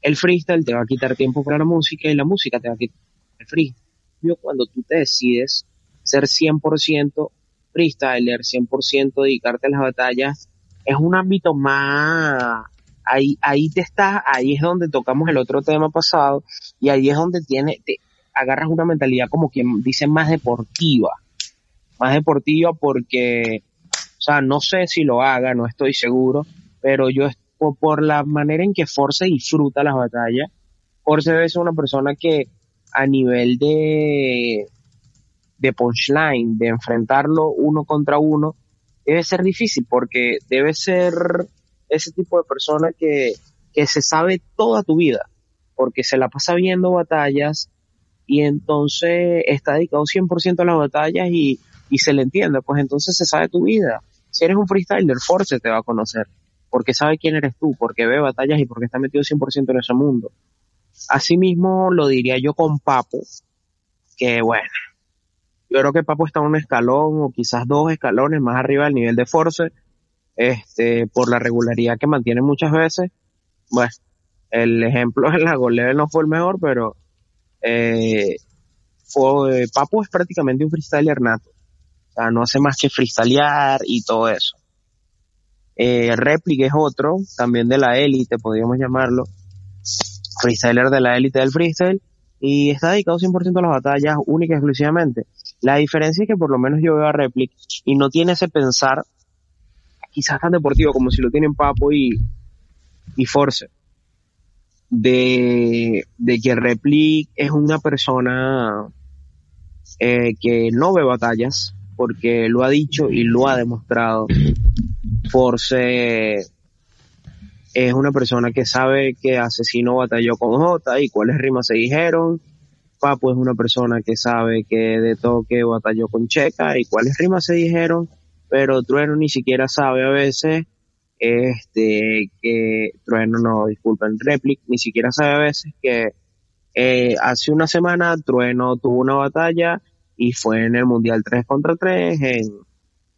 el freestyle te va a quitar tiempo para la música y la música te va a quitar el freestyle. Yo cuando tú te decides ser 100% freestyler, 100% dedicarte a las batallas, es un ámbito más... Ahí es donde tocamos el otro tema pasado y ahí es donde te agarras una mentalidad como quien dice más deportiva porque, o sea, no sé si lo haga, no estoy seguro, pero yo por la manera en que Force disfruta las batallas, Force es una persona que a nivel de punchline, de enfrentarlo uno contra uno, debe ser difícil porque debe ser ese tipo de persona que se sabe toda tu vida, porque se la pasa viendo batallas y entonces está dedicado 100% a las batallas y se le entiende, pues entonces se sabe tu vida. Si eres un freestyler, Force te va a conocer, porque sabe quién eres tú, porque ve batallas y porque está metido 100% en ese mundo. Asimismo lo diría yo con Papo, que bueno, Yo creo que Papo está un escalón o quizás dos escalones más arriba del nivel de Force, por la regularidad que mantiene muchas veces. Bueno, el ejemplo en la God Level no fue el mejor, pero Papo es prácticamente un freestyler nato. O sea, no hace más que freestylear y todo eso. Replik es otro, también de la élite, podríamos llamarlo. Freestyler de la élite del freestyle. Y está dedicado 100% a las batallas, única y exclusivamente. La diferencia es que por lo menos yo veo a Replik y no tiene ese pensar quizás tan deportivo como si lo tienen Papo y Force. De que Replik es una persona que no ve batallas, porque lo ha dicho y lo ha demostrado. Force es una persona que sabe que Asesino batalló con Jota y cuáles rimas se dijeron. Papo es una persona que sabe que de toque batalló con Checa y cuáles rimas se dijeron. Pero Trueno ni siquiera sabe a veces, Replik ni siquiera sabe a veces que hace una semana Trueno tuvo una batalla y fue en el Mundial 3-3 en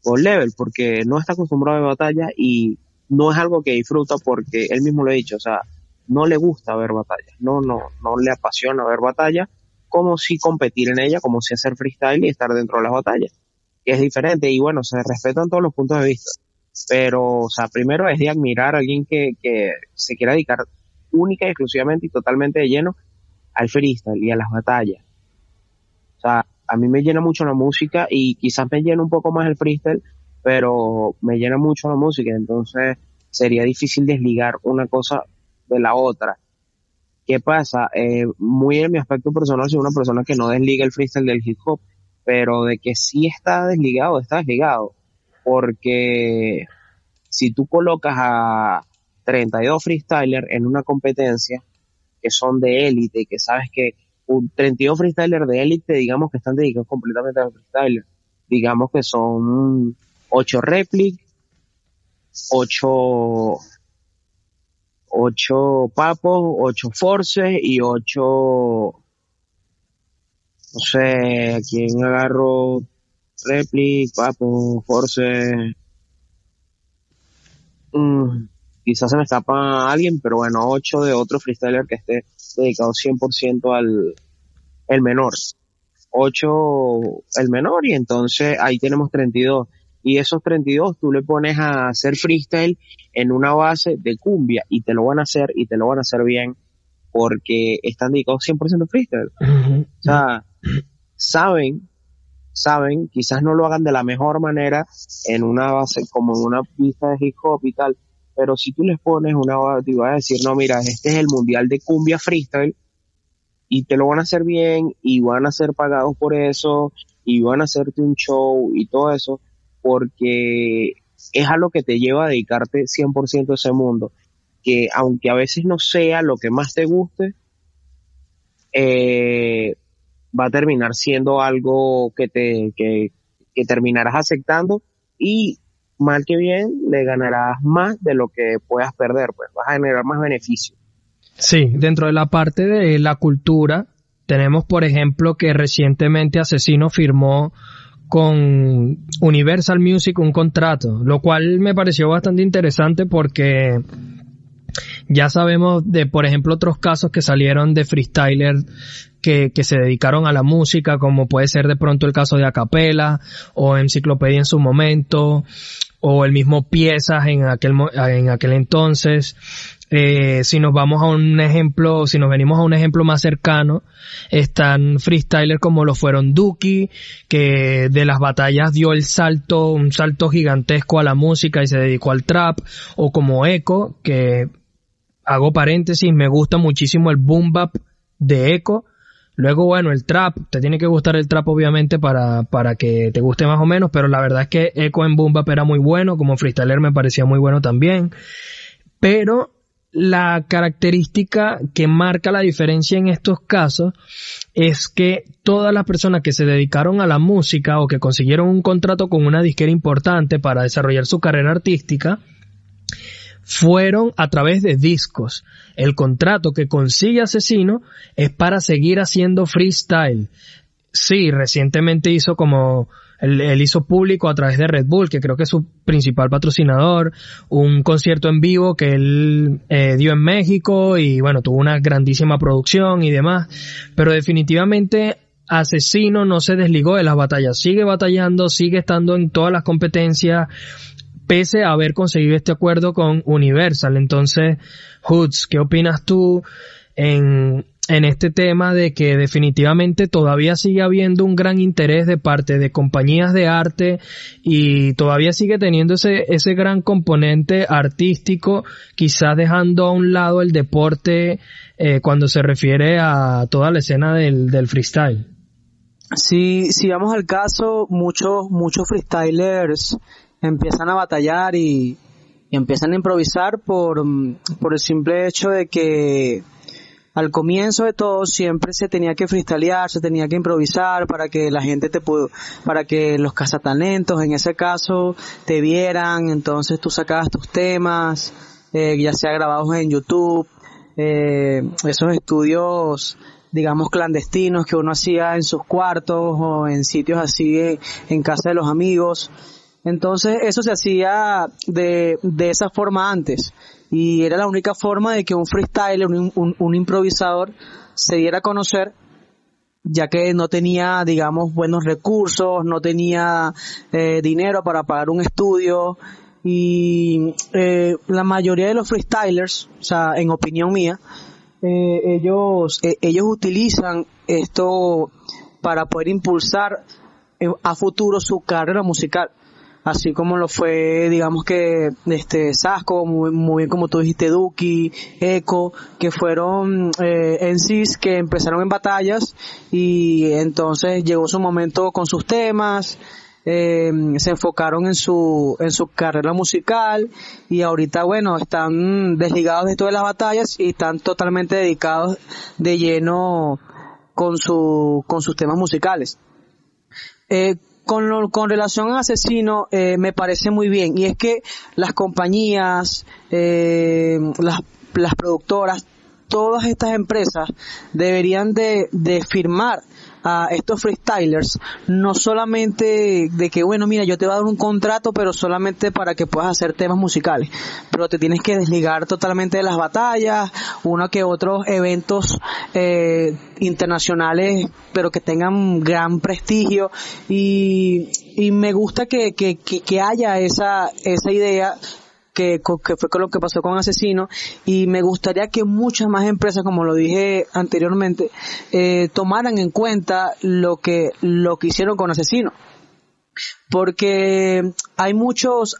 God Level, porque no está acostumbrado a batallas y no es algo que disfruta, porque él mismo lo ha dicho, o sea, no le gusta ver batallas, no le apasiona ver batallas, como si competir en ella, como si hacer freestyle y estar dentro de las batallas, que es diferente. Y bueno, se respetan todos los puntos de vista, pero, o sea, primero es de admirar a alguien que se quiera dedicar única y exclusivamente y totalmente de lleno al freestyle y a las batallas. O sea, a mí me llena mucho la música y quizás me llena un poco más el freestyle, pero me llena mucho la música, entonces sería difícil desligar una cosa de la otra. ¿Qué pasa? Muy en mi aspecto personal soy una persona que no desliga el freestyle del hip hop, pero de que sí está desligado, porque si tú colocas a 32 freestylers en una competencia que son de élite, que sabes que 32 freestylers de élite, digamos que están dedicados completamente a los freestylers, digamos que son 8 Replik, 8 Papos, 8 Forces y 8, no sé, ¿a quién agarro? Replik, Papo, Force, quizás se me escapa a alguien, pero bueno, 8 de otro freestyler que esté dedicado 100% al menor, 8 el menor, y entonces ahí tenemos 32, y esos 32 tú le pones a hacer freestyle en una base de cumbia y te lo van a hacer, y te lo van a hacer bien, porque están dedicados 100% freestyle. Uh-huh. O sea, saben, quizás no lo hagan de la mejor manera en una base, como en una pista de hip hop y tal, pero si tú les pones una base, te vas a decir, no, mira, este es el mundial de cumbia freestyle, y te lo van a hacer bien, y van a ser pagados por eso, y van a hacerte un show, y todo eso, porque es a lo que te lleva a dedicarte 100% a ese mundo, que aunque a veces no sea lo que más te guste, va a terminar siendo algo que terminarás aceptando, y mal que bien le ganarás más de lo que puedas perder, pues vas a generar más beneficio. Sí, dentro de la parte de la cultura tenemos, por ejemplo, que recientemente Asesino firmó con Universal Music un contrato, lo cual me pareció bastante interesante, porque ya sabemos de, por ejemplo, otros casos que salieron de freestylers que se dedicaron a la música, como puede ser de pronto el caso de Acapela o Enciclopedia en su momento, o el mismo Piezas en aquel entonces. Si nos vamos a un ejemplo, si nos venimos a un ejemplo más cercano, están freestylers como lo fueron Duki, que de las batallas dio el salto, un salto gigantesco a la música y se dedicó al trap, o como Ecko, que, hago paréntesis, me gusta muchísimo el boom bap de Ecko. Luego, bueno, el trap, te tiene que gustar el trap obviamente para que te guste más o menos, pero la verdad es que Ecko en boom bap era muy bueno, como freestyler me parecía muy bueno también, pero la característica que marca la diferencia en estos casos es que todas las personas que se dedicaron a la música o que consiguieron un contrato con una disquera importante para desarrollar su carrera artística fueron a través de discos. El contrato que consigue Asesino es para seguir haciendo freestyle. Sí, recientemente hizo como... Él hizo público a través de Red Bull, que creo que es su principal patrocinador, un concierto en vivo que él dio en México y bueno, tuvo una grandísima producción y demás, pero definitivamente Asesino no se desligó de las batallas, sigue batallando, sigue estando en todas las competencias, pese a haber conseguido este acuerdo con Universal. Entonces, Hoots, ¿qué opinas tú en este tema de que definitivamente todavía sigue habiendo un gran interés de parte de compañías de arte y todavía sigue teniendo ese gran componente artístico, quizás dejando a un lado el deporte cuando se refiere a toda la escena del freestyle? Sí, si vamos al caso, muchos freestylers empiezan a batallar y empiezan a improvisar por el simple hecho de que al comienzo de todo siempre se tenía que freestylear, se tenía que improvisar para que la gente para que los cazatalentos en ese caso te vieran. Entonces tú sacabas tus temas, ya sea grabados en YouTube, esos estudios, digamos, clandestinos que uno hacía en sus cuartos o en sitios así en casa de los amigos. Entonces eso se hacía de esa forma antes, y era la única forma de que un freestyler, un improvisador, se diera a conocer, ya que no tenía, digamos, buenos recursos, no tenía dinero para pagar un estudio, y la mayoría de los freestylers, o sea, en opinión mía, ellos utilizan esto para poder impulsar a futuro su carrera musical. Así como lo fue, digamos que Sasko, muy bien como tú dijiste, Duki, Ecko, que fueron MCs que empezaron en batallas y entonces llegó su momento con sus temas, se enfocaron en su carrera musical y ahorita, bueno, están desligados de todas las batallas y están totalmente dedicados de lleno con sus temas musicales. Con relación a Asesino, me parece muy bien, y es que las compañías, las productoras, todas estas empresas deberían de firmar a estos freestylers, no solamente de que, bueno, mira, yo te voy a dar un contrato, pero solamente para que puedas hacer temas musicales, pero te tienes que desligar totalmente de las batallas, uno que otros eventos internacionales, pero que tengan gran prestigio, y me gusta que haya esa idea que fue con lo que pasó con Asesino, y me gustaría que muchas más empresas, como lo dije anteriormente, tomaran en cuenta lo que hicieron con Asesino, porque hay muchos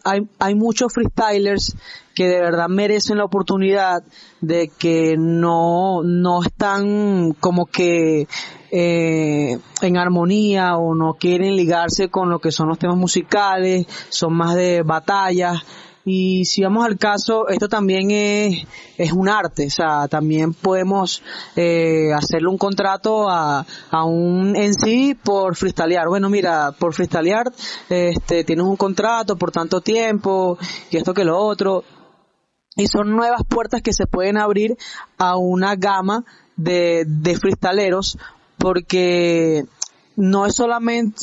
freestylers que de verdad merecen la oportunidad, de que no están como que en armonía o no quieren ligarse con lo que son los temas musicales, son más de batallas. Y si vamos al caso, esto también es un arte, o sea, también podemos hacerle un contrato a un MC por freestylear. Bueno, mira, por freestylear tienes un contrato por tanto tiempo, y esto que lo otro. Y son nuevas puertas que se pueden abrir a una gama de freestaleros, porque no solamente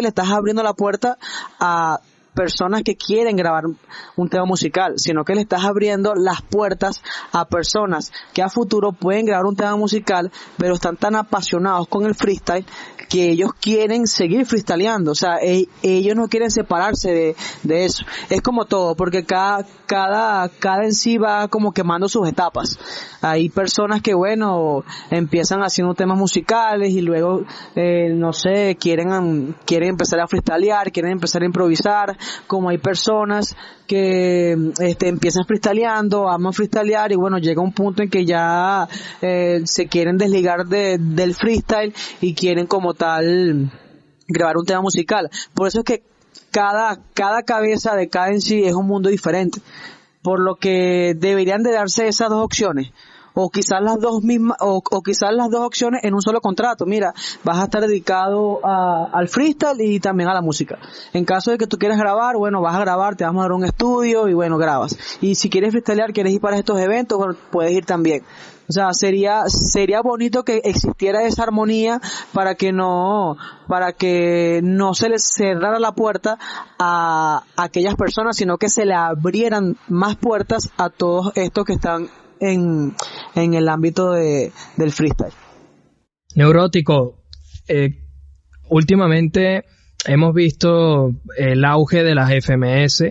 le estás abriendo la puerta a personas que quieren grabar un tema musical, sino que le estás abriendo las puertas a personas que a futuro pueden grabar un tema musical, pero están tan apasionados con el freestyle que ellos quieren seguir freestyleando, o sea, ellos no quieren separarse de eso. Es como todo, porque cada en sí va como quemando sus etapas. Hay personas que, bueno, empiezan haciendo temas musicales y luego, no sé, quieren empezar a freestylear, quieren empezar a improvisar, como hay personas que empiezan freestyleando, aman freestylear y bueno, llega un punto en que ya se quieren desligar del freestyle y quieren como tal grabar un tema musical. Por eso es que cada cabeza de cada en sí es un mundo diferente, por lo que deberían de darse esas dos opciones, o quizás las dos mismas, o quizás las dos opciones en un solo contrato. Mira, vas a estar dedicado al freestyle y también a la música. En caso de que tú quieras grabar, bueno, vas a grabar, te vamos a dar un estudio y bueno, grabas. Y si quieres freestylear, quieres ir para estos eventos, puedes ir también. O sea, sería bonito que existiera esa armonía para que no se les cerrara la puerta a aquellas personas, sino que se le abrieran más puertas a todos estos que están en el ámbito del freestyle. Neurótico, últimamente hemos visto el auge de las FMS,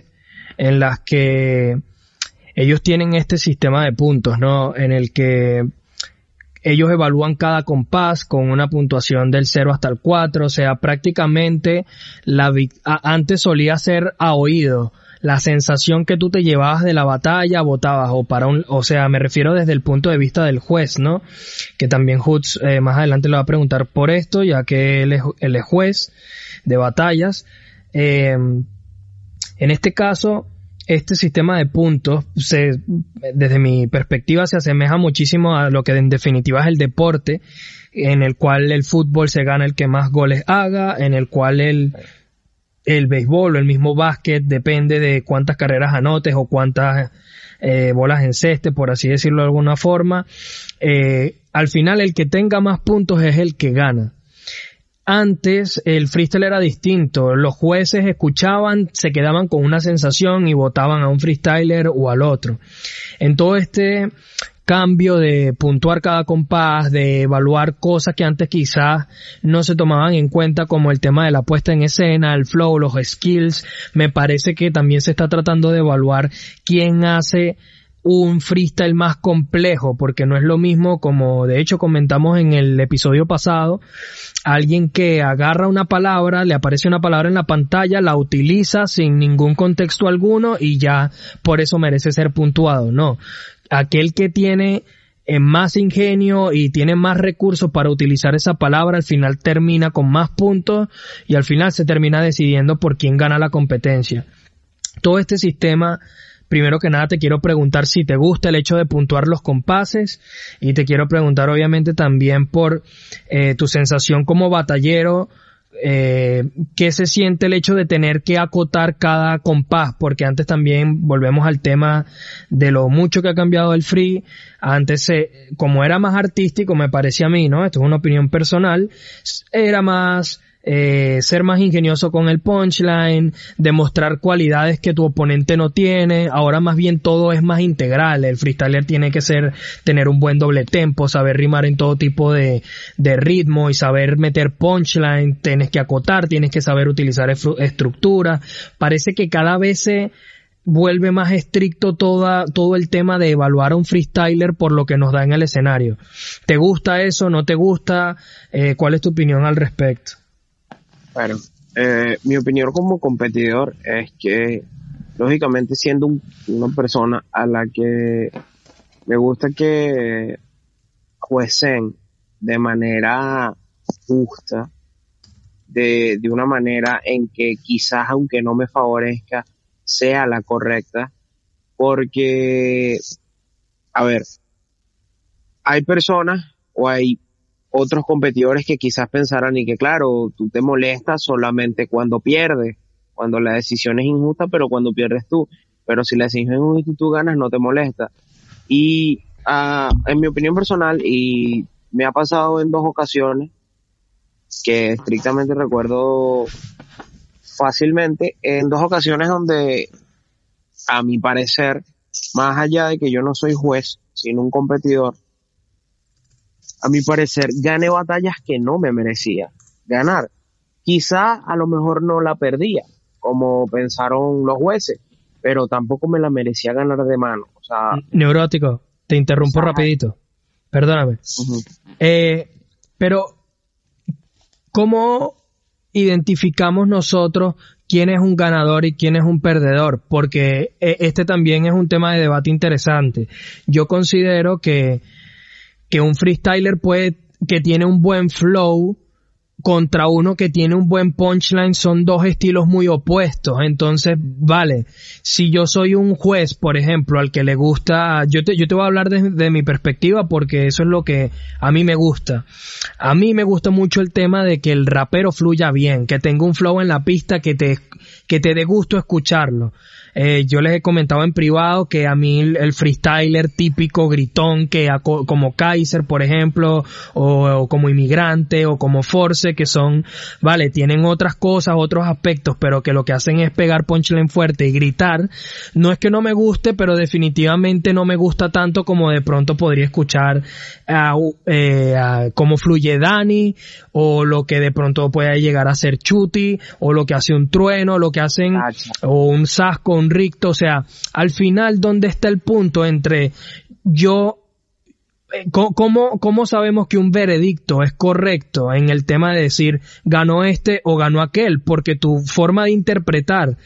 en las que ellos tienen este sistema de puntos, ¿no? En el que ellos evalúan cada compás con una puntuación del 0 hasta el 4, o sea, prácticamente antes solía ser a oído. La sensación que tú te llevabas de la batalla, votabas o sea, me refiero desde el punto de vista del juez, ¿no? Que también Hoots más adelante le va a preguntar por esto, ya que él es juez de batallas. En este caso, este sistema de puntos, desde mi perspectiva, se asemeja muchísimo a lo que en definitiva es el deporte, en el cual el fútbol se gana el que más goles haga, en el cual el béisbol o el mismo básquet depende de cuántas carreras anotes o cuántas bolas encestes, por así decirlo de alguna forma. Al final, el que tenga más puntos es el que gana. Antes el freestyle era distinto, los jueces escuchaban, se quedaban con una sensación y votaban a un freestyler o al otro. En todo este cambio de puntuar cada compás, de evaluar cosas que antes quizás no se tomaban en cuenta, como el tema de la puesta en escena, el flow, los skills, me parece que también se está tratando de evaluar quién hace un freestyle más complejo, porque no es lo mismo, como de hecho comentamos en el episodio pasado, alguien que agarra una palabra, le aparece una palabra en la pantalla, la utiliza sin ningún contexto alguno y ya por eso merece ser puntuado. No, aquel que tiene más ingenio y tiene más recursos para utilizar esa palabra, al final termina con más puntos y al final se termina decidiendo por quién gana la competencia. Todo este sistema, primero que nada te quiero preguntar si te gusta el hecho de puntuar los compases, y te quiero preguntar obviamente también por tu sensación como batallero, qué se siente el hecho de tener que acotar cada compás, porque antes también volvemos al tema de lo mucho que ha cambiado el free. Antes, como era más artístico, me parece a mí, ¿no? Esto es una opinión personal, era más... ser más ingenioso con el punchline, demostrar cualidades que tu oponente no tiene. Ahora más bien todo es más integral. El freestyler tiene que tener un buen doble tempo, saber rimar en todo tipo de ritmo y saber meter punchline. Tienes que acotar, tienes que saber utilizar estructura. Parece que cada vez se vuelve más estricto todo el tema de evaluar a un freestyler por lo que nos da en el escenario. ¿Te gusta eso? ¿No te gusta? ¿Cuál es tu opinión al respecto? Bueno, mi opinión como competidor es que, lógicamente, siendo una persona a la que me gusta que juecen de manera justa, de una manera en que quizás, aunque no me favorezca, sea la correcta, porque, a ver, hay personas o hay otros competidores que quizás pensarán y que claro, tú te molestas solamente cuando pierdes, cuando la decisión es injusta, pero cuando pierdes tú. Pero si la decisión es injusta y tú ganas, no te molesta. Y en mi opinión personal, y me ha pasado en dos ocasiones, que estrictamente recuerdo fácilmente, en dos ocasiones donde, a mi parecer, más allá de que yo no soy juez, sino un competidor, a mi parecer, gané batallas que no me merecía ganar. Quizá a lo mejor no la perdía, como pensaron los jueces, pero tampoco me la merecía ganar de mano. O sea, Neurótico, te interrumpo rapidito. Perdóname. Uh-huh. Pero, ¿cómo identificamos nosotros quién es un ganador y quién es un perdedor? Porque este también es un tema de debate interesante. Yo considero que un freestyler que tiene un buen flow contra uno que tiene un buen punchline son dos estilos muy opuestos. Entonces, vale, si yo soy un juez, por ejemplo, al que le gusta, yo te voy a hablar desde mi perspectiva porque eso es lo que a mí me gusta. A mí me gusta mucho el tema de que el rapero fluya bien, que tenga un flow en la pista que te dé gusto escucharlo. Yo les he comentado en privado que a mí el freestyler típico gritón, como Kaiser, por ejemplo, o como Inmigrante, o como Force, que son, vale, tienen otras cosas, otros aspectos, pero que lo que hacen es pegar punchline fuerte y gritar. No es que no me guste, pero definitivamente no me gusta tanto como de pronto podría escuchar cómo fluye Dani, o lo que de pronto pueda llegar a ser Chuty, o lo que hace un Trueno, lo que hacen, o un Sasko, un Ricto. O sea, al final, ¿dónde está el punto entre yo? ¿Cómo sabemos que un veredicto es correcto en el tema de decir ganó este o ganó aquel? Porque tu forma de interpretar,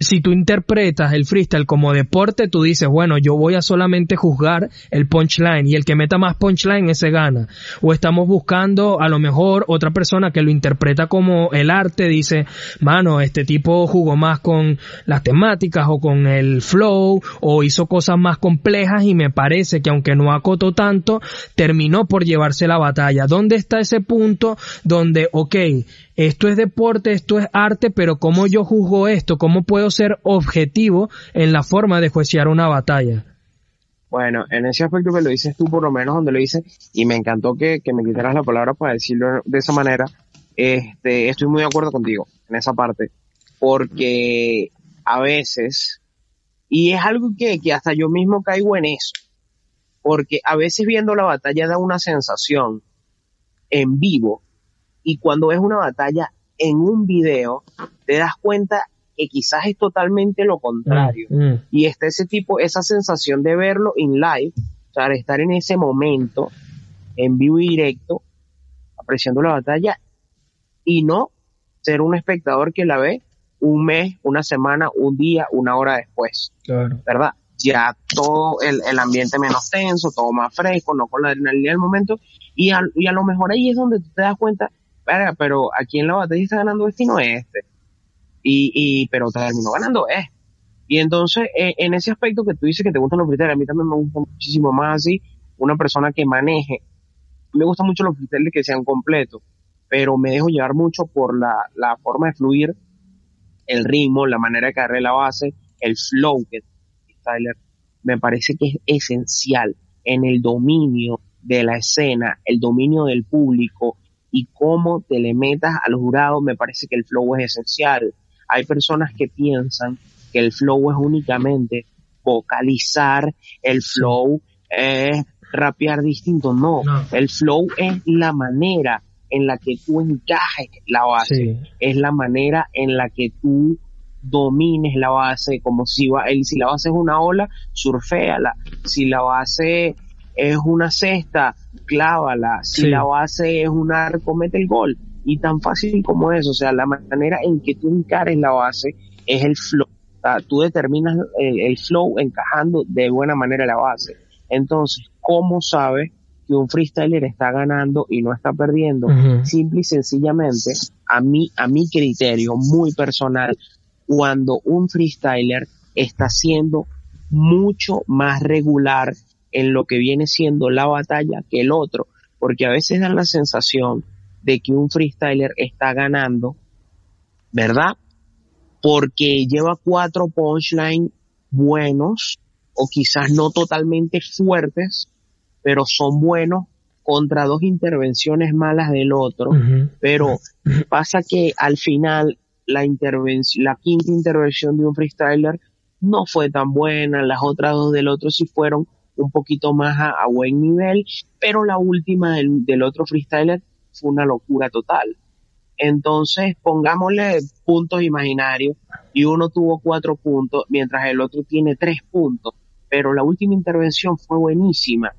si tú interpretas el freestyle como deporte, tú dices, bueno, yo voy a solamente juzgar el punchline y el que meta más punchline, ese gana. O estamos buscando, a lo mejor, otra persona que lo interpreta como el arte, dice, mano, este tipo jugó más con las temáticas o con el flow o hizo cosas más complejas y me parece que aunque no acotó tanto, terminó por llevarse la batalla. ¿Dónde está ese punto donde, ok, esto es deporte, esto es arte, pero cómo yo juzgo esto? ¿Cómo puedo ser objetivo en la forma de juiciar una batalla? Bueno, en ese aspecto que lo dices tú, por lo menos donde lo dices, y me encantó que me quitaras la palabra para decirlo de esa manera, estoy muy de acuerdo contigo en esa parte, porque a veces, y es algo que hasta yo mismo caigo en eso, porque a veces viendo la batalla da una sensación en vivo, y cuando ves una batalla en un video, te das cuenta que quizás es totalmente lo contrario. Y está esa sensación de verlo in live, o sea, de estar en ese momento, en vivo y directo, apreciando la batalla, y no ser un espectador que la ve un mes, una semana, un día, una hora después. Claro. ¿Verdad? Ya todo el ambiente menos tenso, todo más fresco, no con la adrenalina del momento, y a lo mejor ahí es donde tú te das cuenta, pero aquí en la batalla está ganando este y no este, pero terminó ganando este. Y entonces, en ese aspecto que tú dices que te gustan los freestyles, a mí también me gusta muchísimo más así, una persona que maneje. Me gustan mucho los freestyles que sean completos, pero me dejo llevar mucho por la forma de fluir, el ritmo, la manera de cargar la base, el flow que Tyler me parece que es esencial en el dominio de la escena, el dominio del público, y cómo te le metas al jurado. Me parece que el flow es esencial. Hay personas que piensan que el flow es únicamente vocalizar, el flow es rapear distinto. No, el flow es la manera en la que tú encajes la base, sí. Es la manera en la que tú domines la base, como si la base es una ola, surféala, si la base es una cesta, clávala, si sí. La base es un arco, mete el gol, y tan fácil como eso. O sea, la manera en que tú encares la base es el flow, o sea, tú determinas el flow encajando de buena manera la base. Entonces, ¿cómo sabes que un freestyler está ganando y no está perdiendo? Uh-huh. Simple y sencillamente, a mi criterio muy personal, cuando un freestyler está siendo mucho más regular en lo que viene siendo la batalla que el otro, porque a veces dan la sensación de que un freestyler está ganando, ¿verdad? Porque lleva 4 punchlines buenos, o quizás no totalmente fuertes, pero son buenos, contra 2 intervenciones malas del otro, uh-huh. Pero pasa que al final la quinta intervención de un freestyler no fue tan buena, las otras 2 del otro sí fueron un poquito más a buen nivel, pero la última del otro freestyler fue una locura total. Entonces, pongámosle puntos imaginarios, y uno tuvo 4 puntos, mientras el otro tiene 3 puntos, pero la última intervención fue buenísima.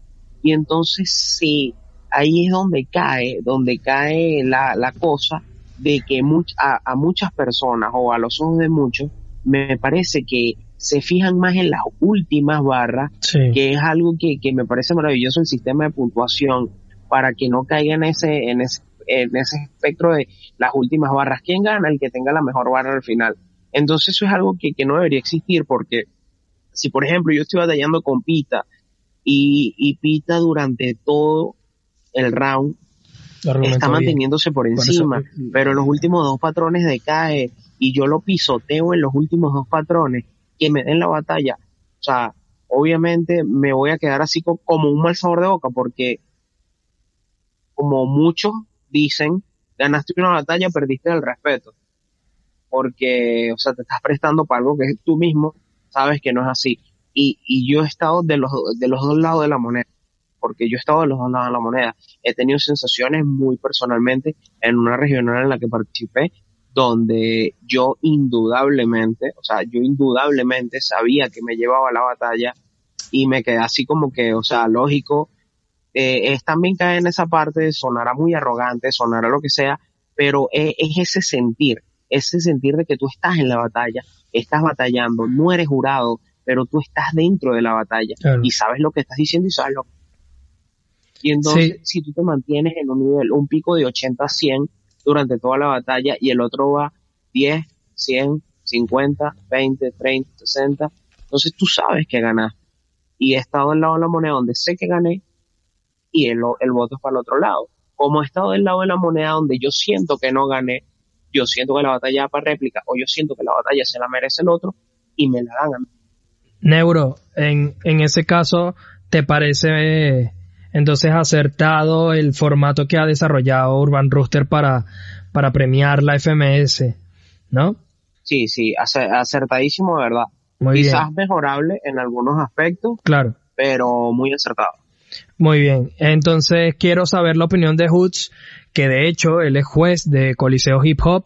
Y entonces, sí, ahí es donde cae la cosa, de que a muchas personas, o a los ojos de muchos, me parece que se fijan más en las últimas barras, sí. Que es algo que me parece maravilloso, el sistema de puntuación, para que no caigan en ese en ese espectro de las últimas barras. ¿Quién gana? El que tenga la mejor barra al final. Entonces eso es algo que no debería existir, porque si, por ejemplo, yo estoy batallando con Pita y Pita durante todo el round está manteniéndose bien por encima, pero en los últimos dos patrones decae y yo lo pisoteo en los últimos dos patrones que me den la batalla, o sea, obviamente me voy a quedar así como un mal sabor de boca, porque como muchos dicen, ganaste una batalla, perdiste el respeto, porque, o sea, te estás prestando para algo que tú mismo sabes que no es así, y yo he estado de los dos lados de la moneda, porque yo he estado de los dos lados de la moneda. He tenido sensaciones muy personalmente en una regional en la que participé, donde yo indudablemente, o sea, sabía que me llevaba la batalla y me quedé así como que, o sea, lógico, es también caer en esa parte, sonará muy arrogante, sonará lo que sea, pero es ese sentir de que tú estás en la batalla, estás batallando, no eres jurado, pero tú estás dentro de la batalla, claro, y sabes lo que estás diciendo y sabes lo que... Y entonces, sí, si tú te mantienes en un nivel, un pico de 80 a 100 durante toda la batalla y el otro va 10, 100, 50, 20, 30, 60, entonces tú sabes que ganas. Y he estado del lado de la moneda donde sé que gané y el voto es para el otro lado. Como he estado del lado de la moneda donde yo siento que no gané, yo siento que la batalla va para réplica, o yo siento que la batalla se la merece el otro y me la dan a mí. Neuro, en ese caso, ¿te parece entonces acertado el formato que ha desarrollado Urban Rooster para premiar la FMS, no? Sí, acertadísimo, de verdad. Muy quizás bien, mejorable en algunos aspectos, claro, pero muy acertado. Muy bien, entonces quiero saber la opinión de Hoots, que de hecho él es juez de Coliseo Hip Hop,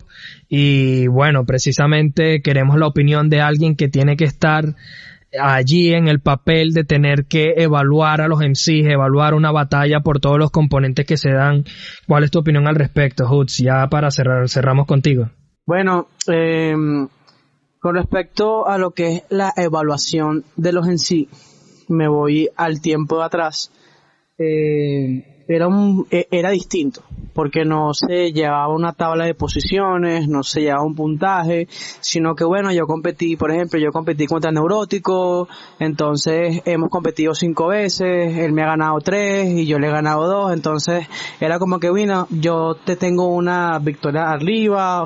y bueno, precisamente queremos la opinión de alguien que tiene que estar allí en el papel de tener que evaluar a los MCs, evaluar una batalla por todos los componentes que se dan. ¿Cuál es tu opinión al respecto, Hoots? Ya para cerrar, cerramos contigo. Bueno, con respecto a lo que es la evaluación de los MCs, me voy al tiempo de atrás. Era distinto, porque no se llevaba una tabla de posiciones, no se llevaba un puntaje, sino que bueno, yo competí contra el Neurótico, entonces hemos competido 5 veces, él me ha ganado 3 y yo le he ganado 2, entonces era como que bueno, yo te tengo una victoria arriba,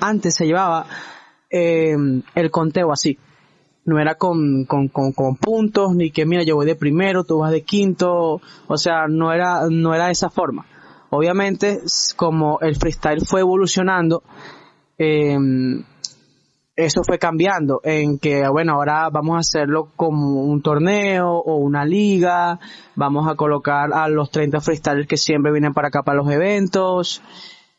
antes se llevaba el conteo así. No era con puntos, ni que mira, yo voy de primero, tú vas de quinto, o sea, no era de esa forma. Obviamente, como el freestyle fue evolucionando, eso fue cambiando, en que, bueno, ahora vamos a hacerlo como un torneo o una liga, vamos a colocar a los 30 freestylers que siempre vienen para acá para los eventos.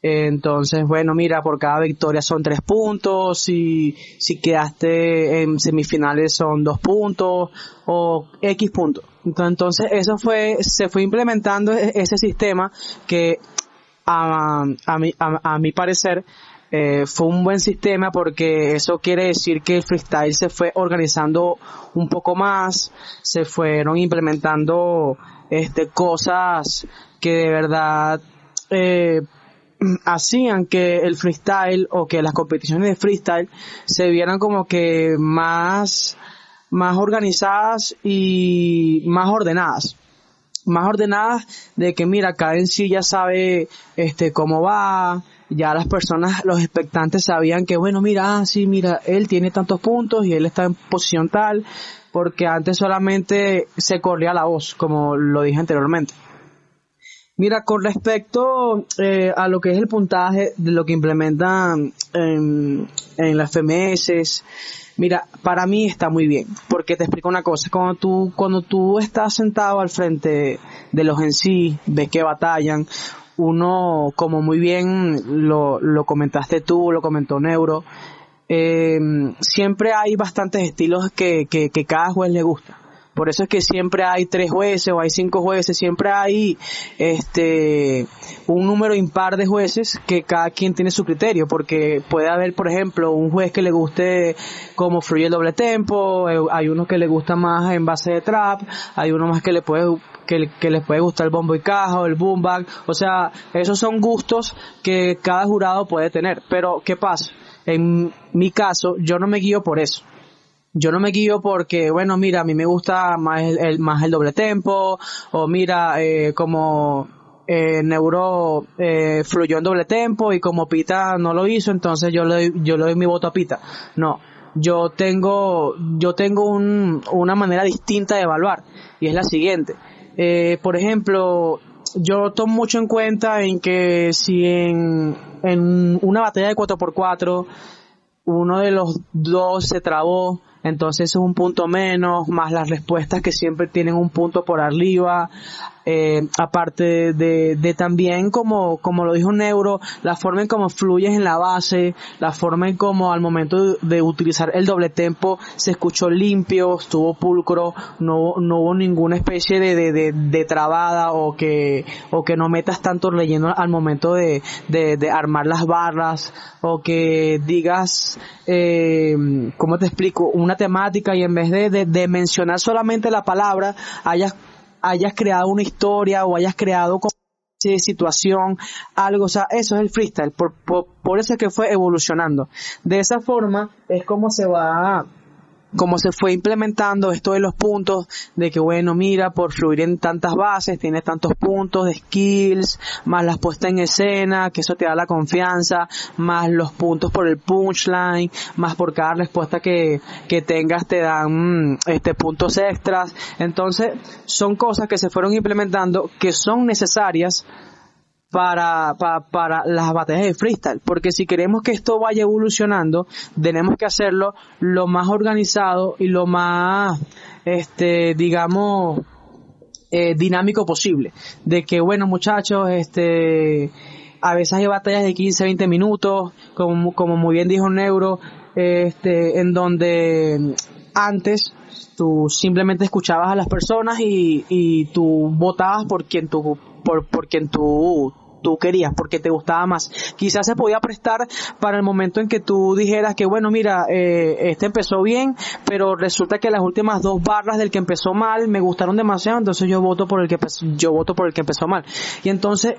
Entonces, bueno, mira, por cada victoria son 3 puntos, y si quedaste en semifinales son 2 puntos o X puntos. Entonces, eso se fue implementando ese sistema que a mi parecer fue un buen sistema, porque eso quiere decir que el freestyle se fue organizando un poco más, se fueron implementando cosas que de verdad hacían que el freestyle o que las competiciones de freestyle se vieran como que más organizadas y más ordenadas, de que mira, cada en sí ya sabe cómo va, ya las personas, los expectantes sabían que bueno, mira, sí, mira, él tiene tantos puntos y él está en posición tal, porque antes solamente se corría la voz, como lo dije anteriormente. Mira, con respecto a lo que es el puntaje de lo que implementan en las FMS, mira, para mí está muy bien, porque te explico una cosa, cuando tú estás sentado al frente de los en sí, ves que batallan, uno, como muy bien lo comentaste tú, lo comentó Neuro, siempre hay bastantes estilos que cada juez le gusta. Por eso es que siempre hay 3 jueces o hay 5 jueces, siempre hay un número impar de jueces que cada quien tiene su criterio, porque puede haber, por ejemplo, un juez que le guste cómo fluye el doble tempo, hay unos que le gusta más en base de trap, hay uno más que le puede que les puede gustar el bombo y caja o el boom bag. O sea, esos son gustos que cada jurado puede tener. Pero, ¿qué pasa? En mi caso, yo no me guío por eso. Yo no me guío porque, bueno, mira, a mí me gusta más el doble tempo, o mira, Neuro fluyó en doble tempo y como Pita no lo hizo, entonces yo le doy mi voto a Pita. No, yo tengo una manera distinta de evaluar, y es la siguiente. Por ejemplo, yo tomo mucho en cuenta en que si en una batalla de 4x4 uno de los dos se trabó, entonces es un punto menos, más las respuestas que siempre tienen un punto por arriba. Aparte de también, como lo dijo Neuro, la forma en cómo fluyes en la base, la forma en cómo al momento de utilizar el doble tempo se escuchó limpio, estuvo pulcro, no hubo ninguna especie de trabada o que no metas tanto relleno al momento de armar las barras, o que digas, ¿cómo te explico?, una temática y en vez de mencionar solamente la palabra hayas creado una historia o hayas creado como situación, algo. O sea, eso es el freestyle, por eso es que fue evolucionando. De esa forma es como se fue implementando esto de los puntos, de que bueno, mira, por fluir en tantas bases, tienes tantos puntos de skills, más las puestas en escena, que eso te da la confianza, más los puntos por el punchline, más por cada respuesta que tengas te dan puntos extras. Entonces, son cosas que se fueron implementando, que son necesarias para las batallas de freestyle, porque si queremos que esto vaya evolucionando, tenemos que hacerlo lo más organizado y lo más, digamos, dinámico posible. De que, bueno, muchachos, a veces hay batallas de 15, 20 minutos, como muy bien dijo Neuro, en donde antes tú simplemente escuchabas a las personas y tú votabas por quien tú querías, porque te gustaba más. Quizás se podía prestar para el momento en que tú dijeras que bueno, mira, empezó bien, pero resulta que las últimas dos barras del que empezó mal me gustaron demasiado, entonces yo voto por el que empezó mal. Y entonces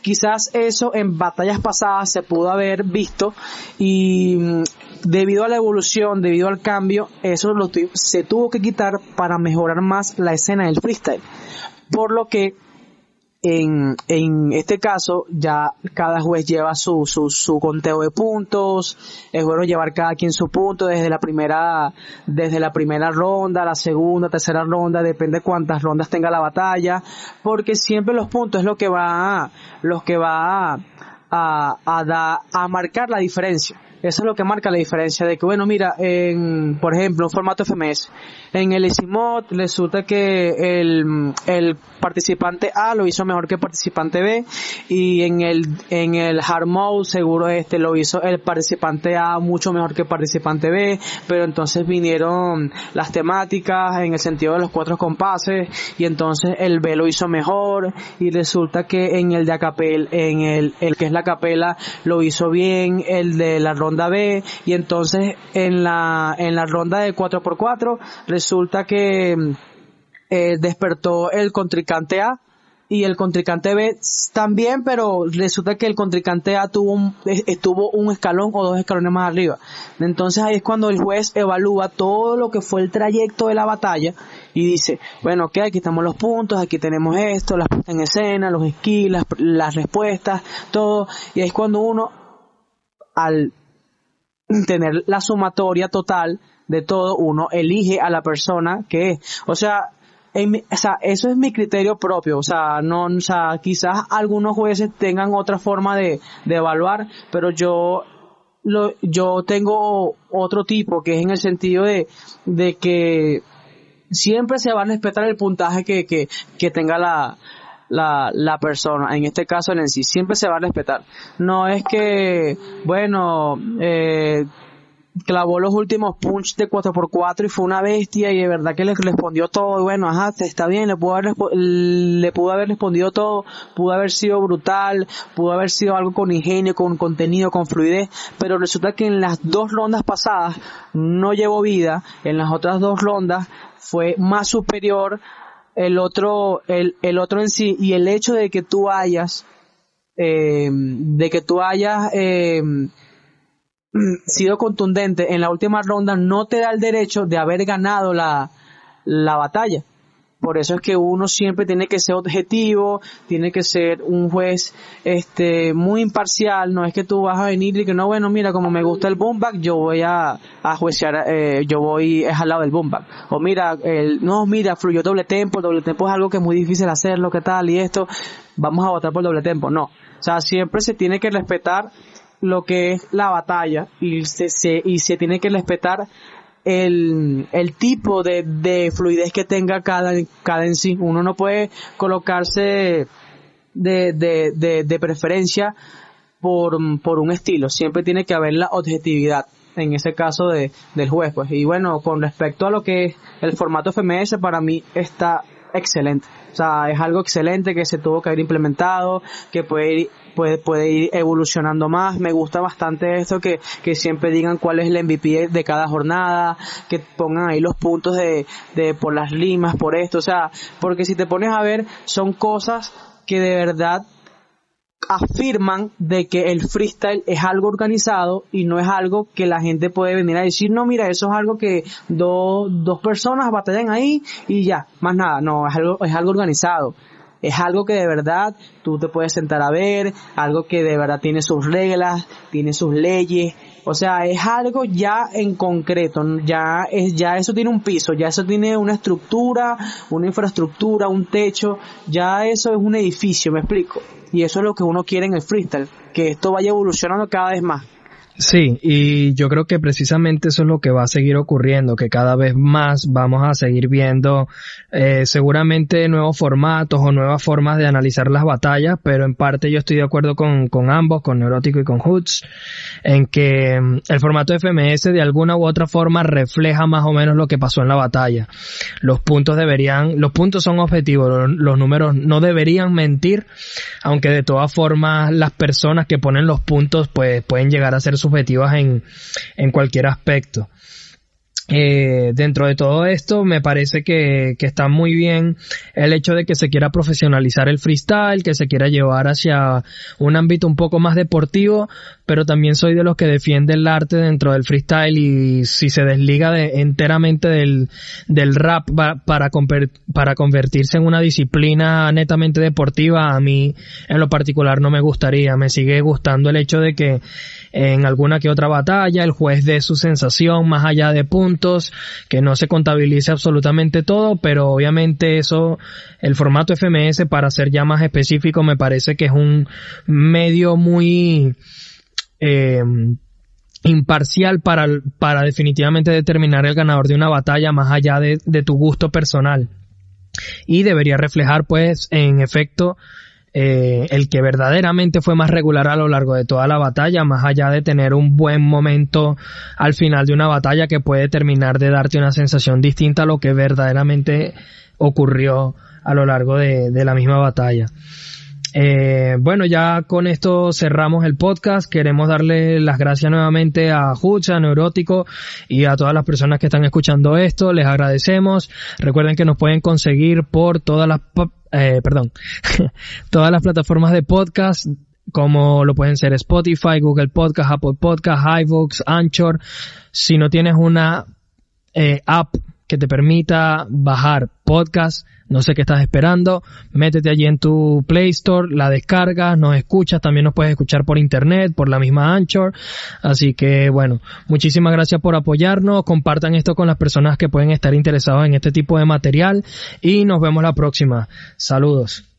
quizás eso en batallas pasadas se pudo haber visto, y debido a la evolución, debido al cambio, eso se tuvo que quitar para mejorar más la escena del freestyle. Por lo que en este caso ya cada juez lleva su conteo de puntos. Es bueno llevar cada quien su punto desde la primera ronda, la segunda, tercera ronda, depende cuántas rondas tenga la batalla, porque siempre los puntos es lo que va a marcar la diferencia. Eso es lo que marca la diferencia, de que bueno, mira, por ejemplo, un formato FMS, en el Isimod resulta que el participante A lo hizo mejor que el participante B, y en el Hard Mode seguro lo hizo el participante A mucho mejor que el participante B, pero entonces vinieron las temáticas en el sentido de los 4 compases, y entonces el B lo hizo mejor, y resulta que en el de acapel, en el que es la capela, lo hizo bien el de la ronda B, y entonces en la ronda de 4x4 resulta que despertó el contrincante A y el contrincante B también, pero resulta que el contrincante A estuvo un escalón o 2 escalones más arriba. Entonces ahí es cuando el juez evalúa todo lo que fue el trayecto de la batalla y dice, bueno, ok, aquí estamos los puntos, aquí tenemos esto, las puestas en escena, los skills, las respuestas, todo. Y ahí es cuando uno, al tener la sumatoria total de todo, uno elige a la persona que es. O sea, eso es mi criterio propio. O sea, no, o sea, quizás algunos jueces tengan otra forma de evaluar, pero yo tengo otro tipo, que es en el sentido de que siempre se va a respetar el puntaje que tenga la persona, en este caso el en sí, siempre se va a respetar. No es que, bueno, clavó los últimos punch de 4x4 y fue una bestia y de verdad que le respondió todo, y bueno, ajá, está bien, le pudo haber respondido todo, pudo haber sido brutal, pudo haber sido algo con ingenio, con contenido, con fluidez, pero resulta que en las 2 rondas pasadas no llevó vida, en las otras 2 rondas fue más superior el otro en sí, y el hecho de que tú hayas sido contundente en la última ronda no te da el derecho de haber ganado la batalla. Por eso es que uno siempre tiene que ser objetivo, tiene que ser un juez muy imparcial. No es que tú vas a venir y que no, bueno, mira, como me gusta el boomback, yo voy a juecear, yo voy al lado del boomback. O mira, fluyó doble tempo es algo que es muy difícil hacerlo, ¿qué tal? Y esto, vamos a votar por doble tempo. No, o sea, siempre se tiene que respetar lo que es la batalla y se tiene que respetar el tipo de fluidez que tenga cada en sí. Uno no puede colocarse de preferencia por un estilo. Siempre tiene que haber la objetividad en ese caso del juez, pues. Y bueno, con respecto a lo que es el formato FMS, para mí está excelente. O sea, es algo excelente que se tuvo que haber implementado, que puede ir evolucionando más. Me gusta bastante esto que siempre digan cuál es el MVP de cada jornada, que pongan ahí los puntos de por las rimas, por esto, o sea, porque si te pones a ver, son cosas que de verdad afirman de que el freestyle es algo organizado y no es algo que la gente puede venir a decir, no, mira, eso es algo que dos personas batallan ahí y ya, más nada. No, es algo organizado. Es algo que de verdad tú te puedes sentar a ver, algo que de verdad tiene sus reglas, tiene sus leyes, o sea, es algo ya en concreto, ya eso tiene un piso, ya eso tiene una estructura, una infraestructura, un techo, ya eso es un edificio, ¿me explico? Y eso es lo que uno quiere en el freestyle, que esto vaya evolucionando cada vez más. Sí, y yo creo que precisamente eso es lo que va a seguir ocurriendo, que cada vez más vamos a seguir viendo seguramente nuevos formatos o nuevas formas de analizar las batallas, pero en parte yo estoy de acuerdo con ambos, con Neurótico y con Hoots, en que el formato FMS de alguna u otra forma refleja más o menos lo que pasó en la batalla. Los puntos son objetivos, los números no deberían mentir, aunque de todas formas las personas que ponen los puntos pues pueden llegar a ser subjetivas en cualquier aspecto. Dentro de todo esto me parece que está muy bien el hecho de que se quiera profesionalizar el freestyle, que se quiera llevar hacia un ámbito un poco más deportivo, pero también soy de los que defiende el arte dentro del freestyle, y si se desliga enteramente del rap para convertirse en una disciplina netamente deportiva, a mí en lo particular no me gustaría. Me sigue gustando el hecho de que en alguna que otra batalla el juez dé su sensación más allá de puntos, que no se contabilice absolutamente todo, pero obviamente eso, el formato FMS, para ser ya más específico, me parece que es un medio muy imparcial para definitivamente determinar el ganador de una batalla más allá de tu gusto personal, y debería reflejar pues en efecto el que verdaderamente fue más regular a lo largo de toda la batalla, más allá de tener un buen momento al final de una batalla que puede terminar de darte una sensación distinta a lo que verdaderamente ocurrió a lo largo de la misma batalla. Bueno, ya con esto cerramos el podcast. Queremos darle las gracias nuevamente a Hoots, a Neurótico y a todas las personas que están escuchando esto. Les agradecemos. Recuerden que nos pueden conseguir por todas las plataformas de podcast, como lo pueden ser Spotify, Google Podcast, Apple Podcast, iVoox, Anchor. Si no tienes una app que te permita bajar podcast, no sé qué estás esperando, métete allí en tu Play Store, la descargas, nos escuchas, también nos puedes escuchar por internet, por la misma Anchor. Así que bueno, muchísimas gracias por apoyarnos, compartan esto con las personas que pueden estar interesadas en este tipo de material y nos vemos la próxima. Saludos.